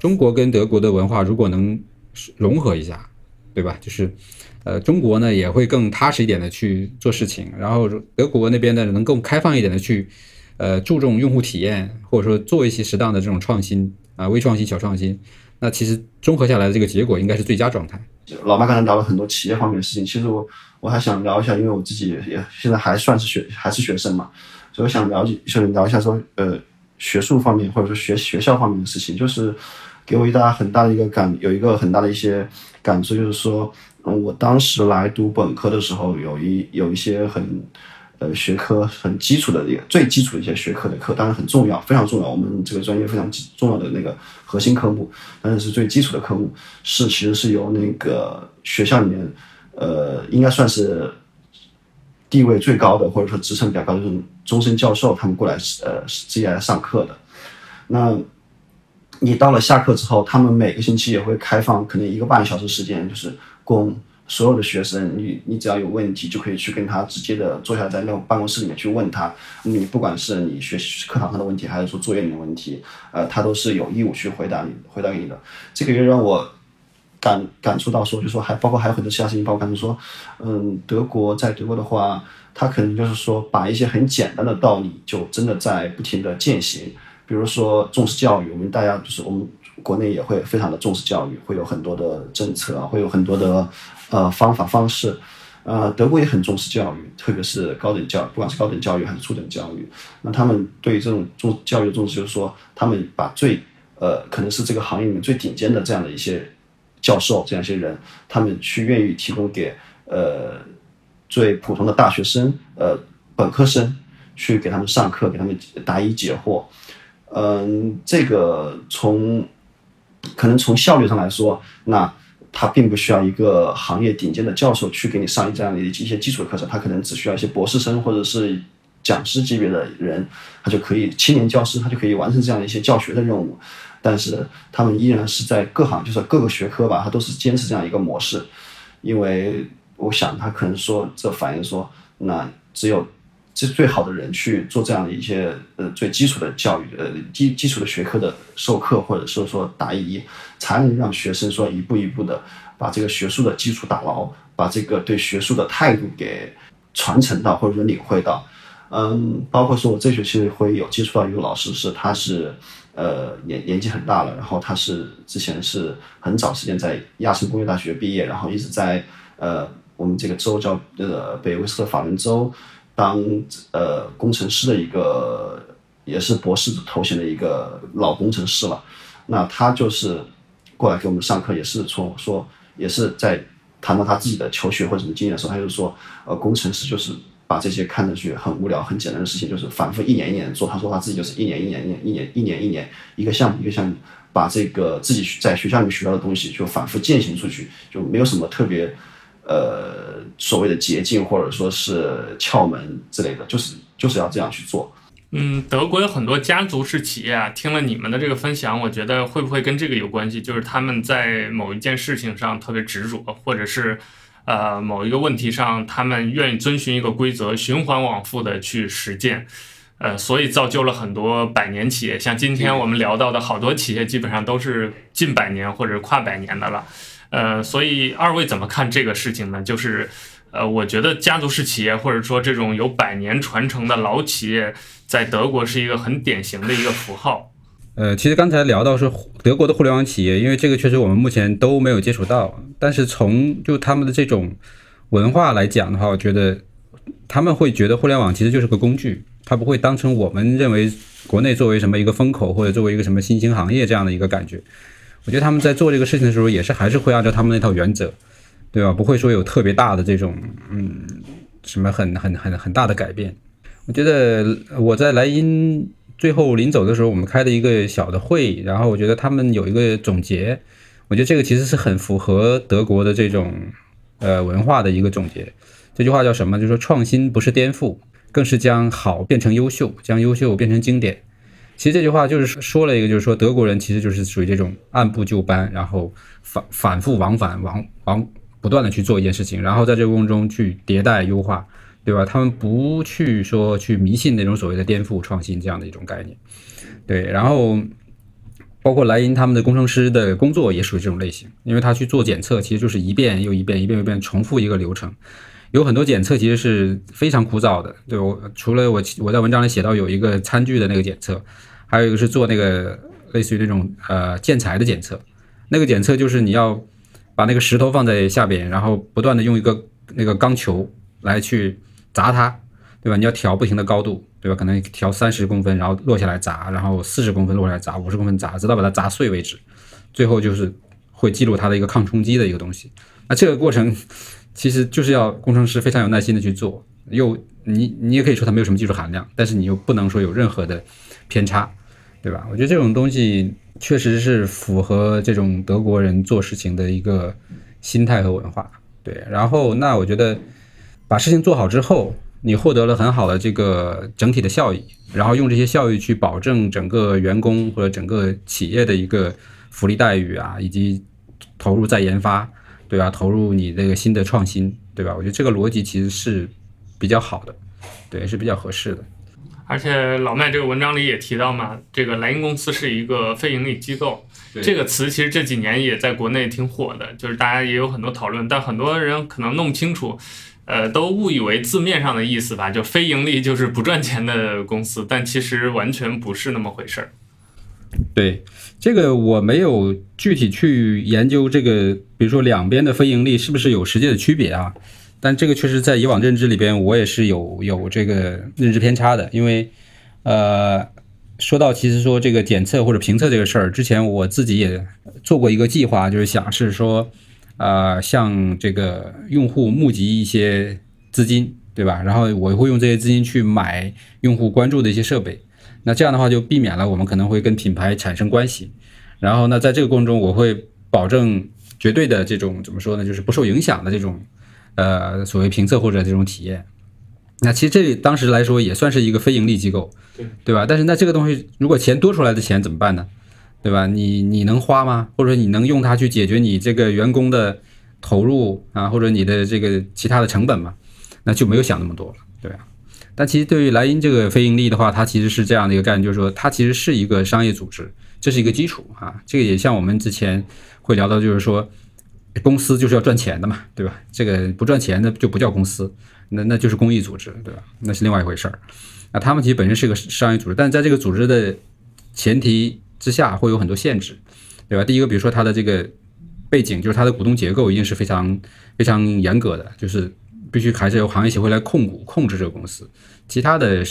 中国跟德国的文化如果能融合一下，对吧？就是中国呢也会更踏实一点的去做事情，然后德国那边呢能更开放一点的去注重用户体验，或者说做一些适当的这种创新啊、微创新、小创新。那其实综合下来的这个结果应该是最佳状态。老妈刚才聊了很多企业方面的事情，其实我还想聊一下，因为我自己也现在还算是学生嘛，所以我想聊一下说学术方面或者说学校方面的事情，就是给我一个很大的一些感触，就是说我当时来读本科的时候，有一些很学科很基础的最基础的一些学科的课，当然很重要，非常重要，我们这个专业非常重要的那个核心科目，但是最基础的科目其实是由那个学校里面应该算是地位最高的或者说职称比较高的这种终身教授他们过来自己来上课的。那你到了下课之后，他们每个星期也会开放可能1个半小时时间，就是供所有的学生，你只要有问题就可以去跟他直接的坐下来在那种办公室里面去问他，你不管是你学习课堂上的问题还是说作业里的问题，他都是有义务去回答给你的。这个也让我感触到说，就说还包括还有很多其他事情，包括感触说，在德国的话，他可能就是说把一些很简单的道理就真的在不停的践行，比如说重视教育，我们大家就是我们国内也会非常的重视教育，会有很多的政策啊，会有很多的方法方式，德国也很重视教育，特别是高等教育，不管是高等教育还是初等教育，那他们对这种教育的重视，就是说他们把可能是这个行业里面最顶尖的这样的一些教授，这样一些人，他们去愿意提供给最普通的大学生本科生去给他们上课，给他们答疑解惑。这个可能从效率上来说，那他并不需要一个行业顶尖的教授去给你上这样的一些基础的课程，他可能只需要一些博士生或者是讲师级别的人，他就可以青年教师，他就可以完成这样的一些教学的任务。但是他们依然是在就是各个学科吧，他都是坚持这样一个模式，因为我想他可能说这反映说，那只有这最好的人去做这样的一些最基础的教育基础的学科的授课或者是说答疑，才能让学生说一步一步的把这个学术的基础打牢，把这个对学术的态度给传承到或者说领会到。包括说我这学期会有接触到一个老师，他是年纪很大了，然后他之前是很早时间在亚琛工业大学毕业，然后一直在我们这个州叫北威斯特法伦州当工程师的一个也是博士头衔的一个老工程师了。那他就是过来给我们上课，也是说也是在谈到他自己的求学或者什么经验的时候，他就说工程师就是把这些看上去很无聊很简单的事情就是反复一年一年做，他说他自己就是一年一个项目一个项目把这个自己在学校里面学到的东西就反复践行出去，就没有什么特别所谓的捷径或者说是窍门之类的，就是要这样去做。德国有很多家族式企业啊，听了你们的这个分享，我觉得会不会跟这个有关系，就是他们在某一件事情上特别执着，或者是某一个问题上他们愿意遵循一个规则，循环往复的去实践，所以造就了很多百年企业，像今天我们聊到的好多企业基本上都是近百年或者跨百年的了。所以二位怎么看这个事情呢？就是，我觉得家族式企业或者说这种有百年传承的老企业，在德国是一个很典型的一个符号。其实刚才聊到是德国的互联网企业，因为这个确实我们目前都没有接触到，但是从就他们的这种文化来讲的话，我觉得他们会觉得互联网其实就是个工具，它不会当成我们认为国内作为什么一个风口或者作为一个什么新兴行业这样的一个感觉。我觉得他们在做这个事情的时候也是还是会按照他们那套原则，对吧？不会说有特别大的这种什么很大的改变。我觉得我在莱茵最后临走的时候我们开了一个小的会议，然后我觉得他们有一个总结，我觉得这个其实是很符合德国的这种文化的一个总结。这句话叫什么？就是说创新不是颠覆，更是将好变成优秀，将优秀变成经典。其实这句话就是说了一个，就是说德国人其实就是属于这种按部就班，然后反复往返不断的去做一件事情，然后在这个过程中去迭代优化，对吧？他们不去说去迷信那种所谓的颠覆创新这样的一种概念，对。然后包括莱茵他们的工程师的工作也属于这种类型，因为他去做检测其实就是一遍又一遍重复一个流程，有很多检测其实是非常枯燥的，对。我除了我在文章里写到有一个餐具的那个检测，还有一个是做那个类似于那种建材的检测，那个检测就是你要把那个石头放在下边，然后不断的用一个那个钢球来去砸它，对吧？你要调不停的高度，对吧？可能调30公分，然后落下来砸，然后40公分落下来砸，50公分砸，直到把它砸碎为止。最后就是会记录它的一个抗冲击的一个东西。那这个过程其实就是要工程师非常有耐心的去做，又你也可以说它没有什么技术含量，但是你又不能说有任何的偏差，对吧？我觉得这种东西确实是符合这种德国人做事情的一个心态和文化，对。然后那我觉得把事情做好之后，你获得了很好的这个整体的效益，然后用这些效益去保证整个员工或者整个企业的一个福利待遇啊，以及投入再研发，对吧？投入你这个新的创新，对吧？我觉得这个逻辑其实是比较好的，对，是比较合适的。而且老麦这个文章里也提到嘛，这个莱茵公司是一个非盈利机构，这个词其实这几年也在国内挺火的，就是大家也有很多讨论，但很多人可能弄不清楚，都误以为字面上的意思吧，就非盈利就是不赚钱的公司，但其实完全不是那么回事儿。对，这个我没有具体去研究这个，比如说两边的非盈利是不是有实际的区别啊？但这个确实在以往认知里边，我也是有这个认知偏差的，因为说到其实说这个检测或者评测这个事儿，之前我自己也做过一个计划，就是想是说向这个用户募集一些资金，对吧？然后我会用这些资金去买用户关注的一些设备，那这样的话就避免了我们可能会跟品牌产生关系。然后呢，在这个过程中，我会保证绝对的这种怎么说呢，就是不受影响的这种。所谓评测或者这种体验，那其实这当时来说也算是一个非盈利机构，对吧？但是那这个东西如果钱多出来的钱怎么办呢？对吧？你能花吗？或者你能用它去解决你这个员工的投入啊，或者你的这个其他的成本吗？那就没有想那么多了，对吧？但其实对于莱茵这个非盈利的话，它其实是这样的一个概念，就是说它其实是一个商业组织，这是一个基础啊。这个也像我们之前会聊到，就是说。公司就是要赚钱的嘛，对吧？这个不赚钱的就不叫公司，那就是公益组织，对吧？那是另外一回事儿。那他们其实本身是个商业组织，但在这个组织的前提之下会有很多限制，对吧？第一个，比如说它的这个背景，就是它的股东结构一定是非常非常严格的，就是必须还是由行业协会来控股控制这个公司。其他的，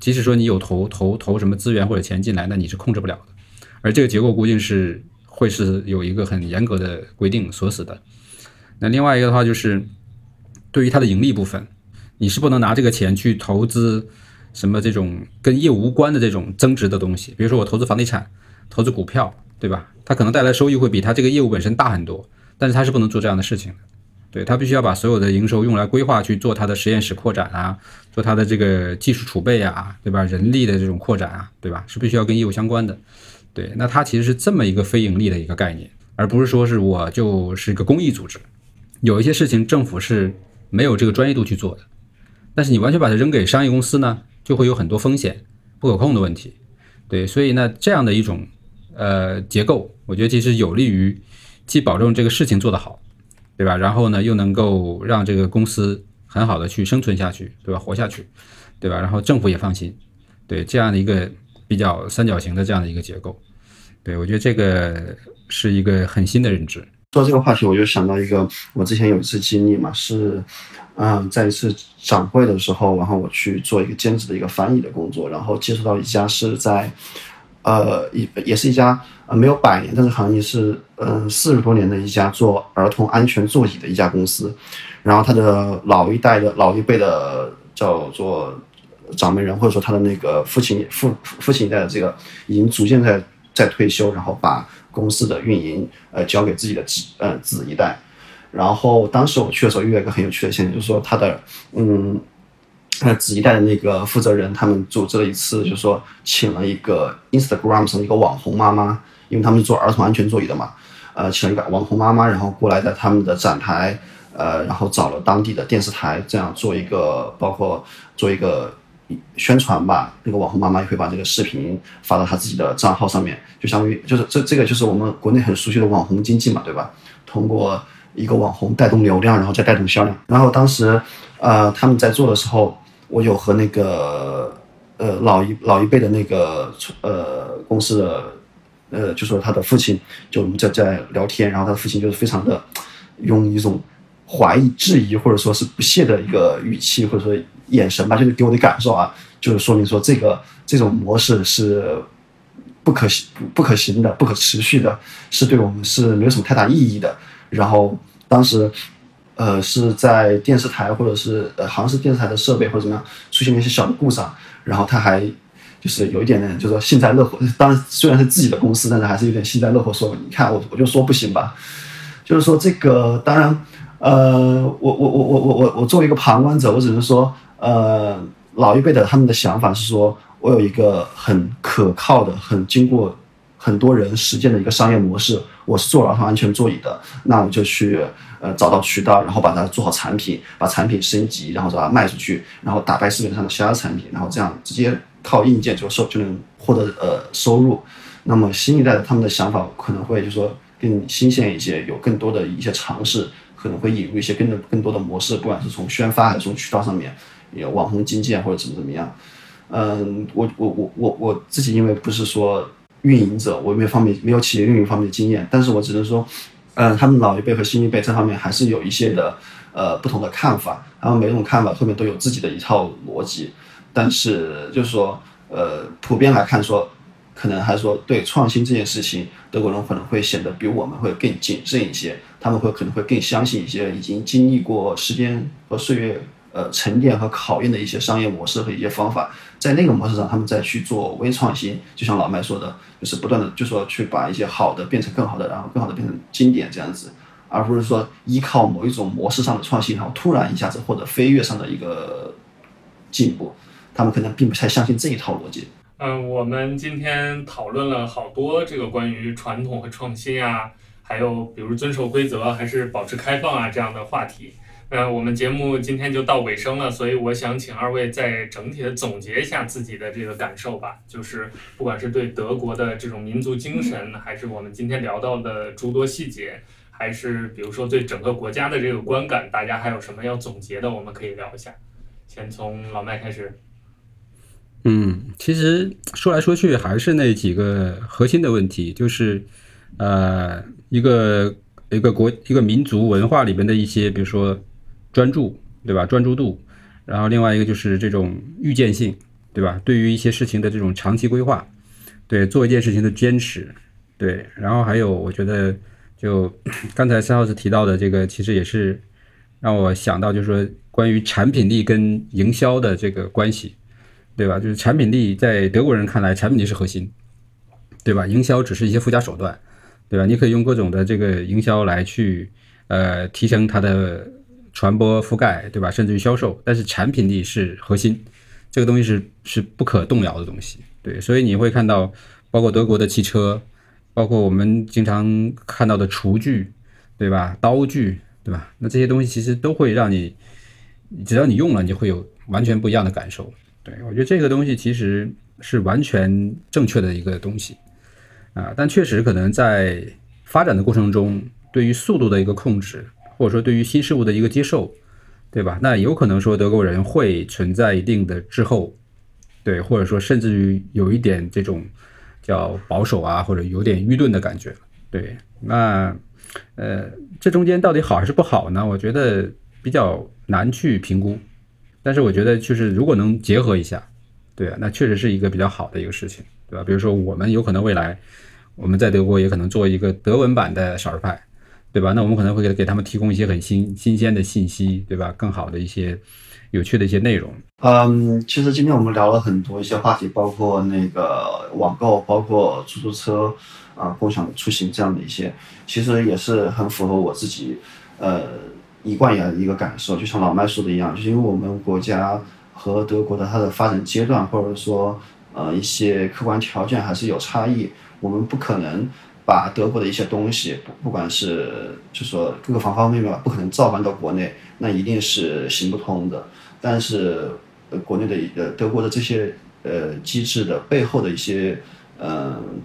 即使说你有投什么资源或者钱进来，那你是控制不了的。而这个结构估计是。会是有一个很严格的规定锁死的。那另外一个的话就是，对于它的盈利部分，你是不能拿这个钱去投资什么这种跟业务无关的这种增值的东西。比如说我投资房地产、投资股票，对吧？它可能带来收益会比它这个业务本身大很多，但是它是不能做这样的事情的。对，它必须要把所有的营收用来规划去做它的实验室扩展啊，做它的这个技术储备啊，对吧？人力的这种扩展啊，对吧？是必须要跟业务相关的。对，那它其实是这么一个非盈利的一个概念，而不是说是我就是一个公益组织。有一些事情政府是没有这个专业度去做的，但是你完全把它扔给商业公司呢，就会有很多风险、不可控的问题。对，所以呢，这样的一种结构，我觉得其实有利于既保证这个事情做得好，对吧？然后呢，又能够让这个公司很好的去生存下去，对吧？活下去，对吧？然后政府也放心，对，这样的一个。比较三角形的这样的一个结构，对，我觉得这个是一个很新的认知。说这个话题，我就想到一个我之前有一次经历嘛，是，在一次展会的时候，然后我去做一个兼职的一个翻译的工作，然后接触到一家是在，也是一家没有100年，但是行业是40多年的一家做儿童安全座椅的一家公司，然后它的老一辈的叫做。掌门人或者说他的那个父亲一代的这个已经逐渐在退休，然后把公司的运营交给自己的子一代。然后当时我去的时候遇到一个很有趣的现象，就是说他的他子一代的那个负责人，他们组织了一次，就是说请了一个 Instagram 上的一个网红妈妈，因为他们做儿童安全座椅的嘛，请了一个网红妈妈，然后过来在他们的展台，然后找了当地的电视台，这样做一个包括做一个宣传吧。那个网红妈妈也会把这个视频发到她自己的账号上面，就相当于就是这个就是我们国内很熟悉的网红经济嘛，对吧？通过一个网红带动流量，然后再带动销量。然后当时，他们在做的时候，我有和那个老一辈的那个公司的就说他的父亲，就我们在聊天，然后他的父亲就是非常的用一种怀疑、质疑或者说是不屑的一个语气或者说眼神吧，就是给我的感受啊，就是说明说这种模式是不可行的、不可持续的，是对我们是没有什么太大意义的。然后当时，是在电视台或者是好像是电视台的设备或者怎么样出现了一些小的故障，然后他还就是有一点点就是幸灾乐祸，当然虽然是自己的公司，但是还是有点幸灾乐祸说，你看我就说不行吧，就是说这个当然，我作为一个旁观者，我只能说，老一辈的他们的想法是说我有一个很可靠的、很经过很多人实践的一个商业模式，我是做儿童安全座椅的，那我就去找到渠道，然后把它做好产品，把产品升级，然后把它卖出去，然后打败市面上的其他产品，然后这样直接靠硬件就能获得收入。那么新一代的他们的想法可能会就是说更新鲜一些，有更多的一些尝试，可能会引入一些更多的模式，不管是从宣发还是从渠道上面，有网红经济或者怎么样。我自己因为不是说运营者，我没有企业运营方面的经验，但是我只能说，他们老一辈和新一辈这方面还是有一些的不同的看法，然后每种看法后面都有自己的一套逻辑，但是就是说普遍来看说，可能还说对创新这件事情，德国人可能会显得比我们会更谨慎一些，他们可能会更相信一些已经经历过时间和岁月沉淀和考验的一些商业模式和一些方法，在那个模式上他们再去做微创新，就像老麦说的，就是不断的就说去把一些好的变成更好的，然后更好的变成经典这样子，而不是说依靠某一种模式上的创新，然后突然一下子获得飞跃上的一个进步，他们可能并不太相信这一套逻辑。我们今天讨论了好多这个关于传统和创新啊，还有比如遵守规则还是保持开放啊这样的话题。我们节目今天就到尾声了，所以我想请二位再整体的总结一下自己的这个感受吧，就是不管是对德国的这种民族精神，还是我们今天聊到的诸多细节，还是比如说对整个国家的这个观感，大家还有什么要总结的，我们可以聊一下。先从老麦开始。其实说来说去还是那几个核心的问题，就是一个民族文化里面的一些，比如说专注，对吧？专注度，然后另外一个就是这种预见性，对吧？对于一些事情的这种长期规划，对做一件事情的坚持，对。然后还有我觉得就刚才三号是提到的这个，其实也是让我想到，就是说关于产品力跟营销的这个关系，对吧？就是产品力在德国人看来，产品力是核心，对吧？营销只是一些附加手段，对吧？你可以用各种的这个营销来去提升它的传播覆盖，对吧？甚至于销售，但是产品力是核心，这个东西是不可动摇的东西，对。所以你会看到，包括德国的汽车，包括我们经常看到的厨具，对吧？刀具，对吧？那这些东西其实都会让你，只要你用了，你就会有完全不一样的感受。对，我觉得这个东西其实是完全正确的一个东西啊，但确实可能在发展的过程中，对于速度的一个控制，或者说对于新事物的一个接受，对吧？那有可能说德国人会存在一定的滞后，对，或者说甚至于有一点这种叫保守啊，或者有点愚钝的感觉，对。那这中间到底好还是不好呢？我觉得比较难去评估，但是我觉得就是如果能结合一下，对啊，那确实是一个比较好的一个事情，对吧？比如说我们有可能未来我们在德国也可能做一个德文版的少数派，对吧？那我们可能会给他们提供一些很新鲜的信息，对吧？更好的一些有趣的一些内容。其实今天我们聊了很多一些话题，包括那个网购，包括出租车啊、共享出行这样的一些，其实也是很符合我自己一贯以来的一个感受，就像老麦说的一样，就是因为我们国家和德国的它的发展阶段，或者说一些客观条件还是有差异。我们不可能把德国的一些东西，不管是就说各个方方面面吧，不可能照搬到国内，那一定是行不通的。但是国内的德国的这些机制的背后的一些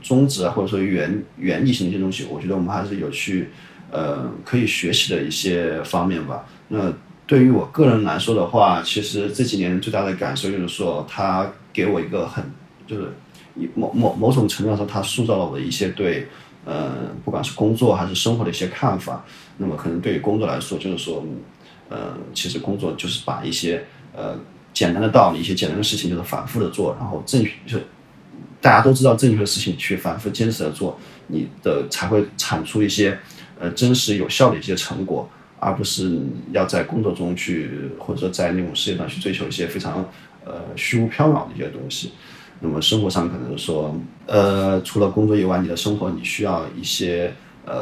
宗旨啊，或者说原理性的一些东西，我觉得我们还是有去可以学习的一些方面吧。那对于我个人来说的话，其实这几年最大的感受就是说，它给我一个很就是某种程度上说，它塑造了我的一些对不管是工作还是生活的一些看法。那么可能对于工作来说，就是说其实工作就是把一些简单的道理、一些简单的事情就是反复的做，然后正确就大家都知道正确的事情去反复坚持的做，你的才会产出一些真实有效的一些成果，而不是要在工作中去或者说在那种事业上去追求一些非常虚无缥缈的一些东西。那么生活上可能说除了工作以外，你的生活你需要一些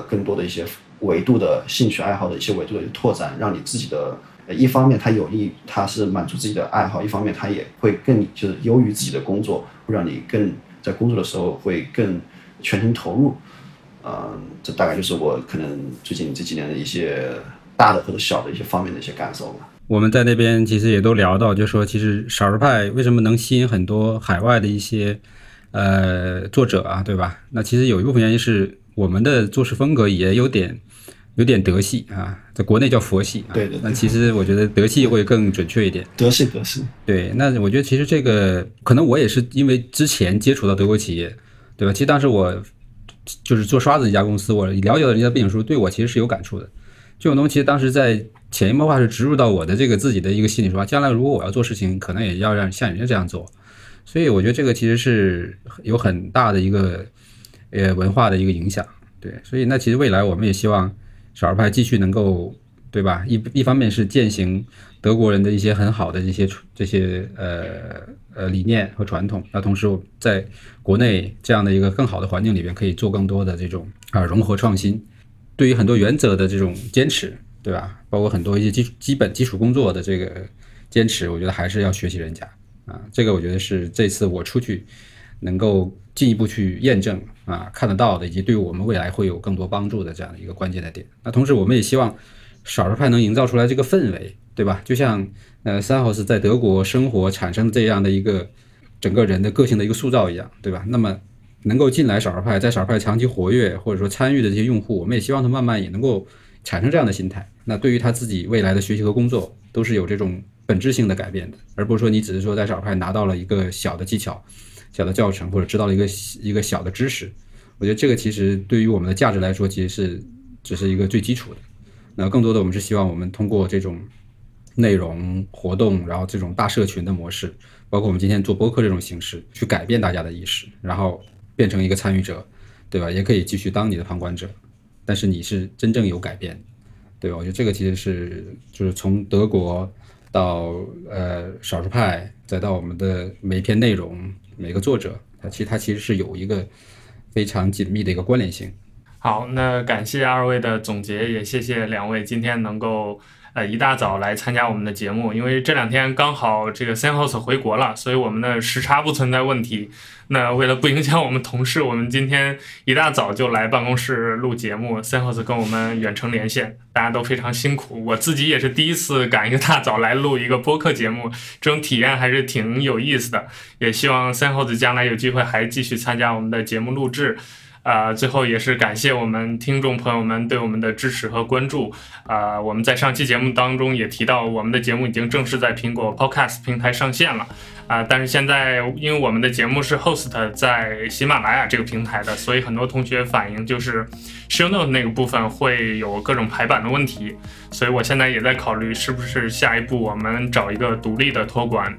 更多的一些维度的兴趣爱好的一些维度的拓展，让你自己的一方面它有利，它是满足自己的爱好，一方面它也会更就是优于自己的工作，会让你更在工作的时候会更全心投入。这大概就是我可能最近这几年的一些大的或者小的一些方面的一些感受吧。我们在那边其实也都聊到，就说其实少数派为什么能吸引很多海外的一些作者啊，对吧？那其实有一部分原因是我们的做事风格也有点德系啊，在国内叫佛系啊。对的。那其实我觉得德系会更准确一点。德系。对，那我觉得其实这个可能我也是因为之前接触到德国企业，对吧？其实当时我就是做刷子一家公司，我了解了人家的背景书，对我其实是有感触的。这种东西其实当时在潜移默化是植入到我的这个自己的一个心理，说将来如果我要做事情，可能也要像人家这样做。所以我觉得这个其实是有很大的一个文化的一个影响。对，所以那其实未来我们也希望少数派继续能够，对吧？一方面是践行德国人的一些很好的这些理念和传统，那同时在国内这样的一个更好的环境里边，可以做更多的这种融合创新，对于很多原则的这种坚持，对吧？包括很多一些基础工作的这个坚持，我觉得还是要学习人家啊。这个我觉得是这次我出去能够进一步去验证啊，看得到的，以及对我们未来会有更多帮助的这样的一个关键的点。那同时我们也希望少数派能营造出来这个氛围，对吧？就像Sinho在德国生活产生这样的一个整个人的个性的一个塑造一样，对吧？那么能够进来少数派，在少数派长期活跃或者说参与的这些用户，我们也希望他慢慢也能够产生这样的心态，那对于他自己未来的学习和工作都是有这种本质性的改变的，而不是说你只是说在少数派拿到了一个小的技巧、小的教程，或者知道了一个小的知识。我觉得这个其实对于我们的价值来说，其实是只是一个最基础的。那更多的我们是希望我们通过这种内容活动，然后这种大社群的模式，包括我们今天做播客这种形式，去改变大家的意识，然后变成一个参与者，对吧？也可以继续当你的旁观者，但是你是真正有改变，对吧？我觉得这个其实是就是从德国到少数派，再到我们的每篇内容、每个作者，它其实是有一个非常紧密的一个关联性。好，那感谢二位的总结，也谢谢两位今天能够一大早来参加我们的节目，因为这两天刚好这个 Sinho 回国了，所以我们的时差不存在问题。那为了不影响我们同事，我们今天一大早就来办公室录节目， Sinho 跟我们远程连线，大家都非常辛苦。我自己也是第一次赶一个大早来录一个播客节目，这种体验还是挺有意思的，也希望 Sinho 将来有机会还继续参加我们的节目录制。最后也是感谢我们听众朋友们对我们的支持和关注。我们在上期节目当中也提到，我们的节目已经正式在苹果 Podcast 平台上线了。但是现在因为我们的节目是 host 在喜马拉雅这个平台的，所以很多同学反映就是 show note 那个部分会有各种排版的问题，所以我现在也在考虑是不是下一步我们找一个独立的托管，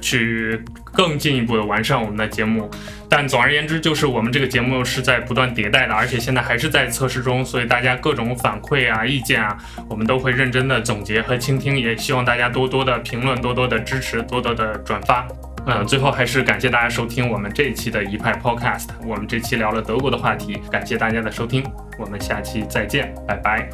去更进一步的完善我们的节目。但总而言之，就是我们这个节目是在不断迭代的，而且现在还是在测试中，所以大家各种反馈啊、意见啊，我们都会认真的总结和倾听，也希望大家多多的评论、多多的支持、多多的转发。最后还是感谢大家收听我们这一期的一派 Podcast， 我们这期聊了德国的话题，感谢大家的收听，我们下期再见，拜拜。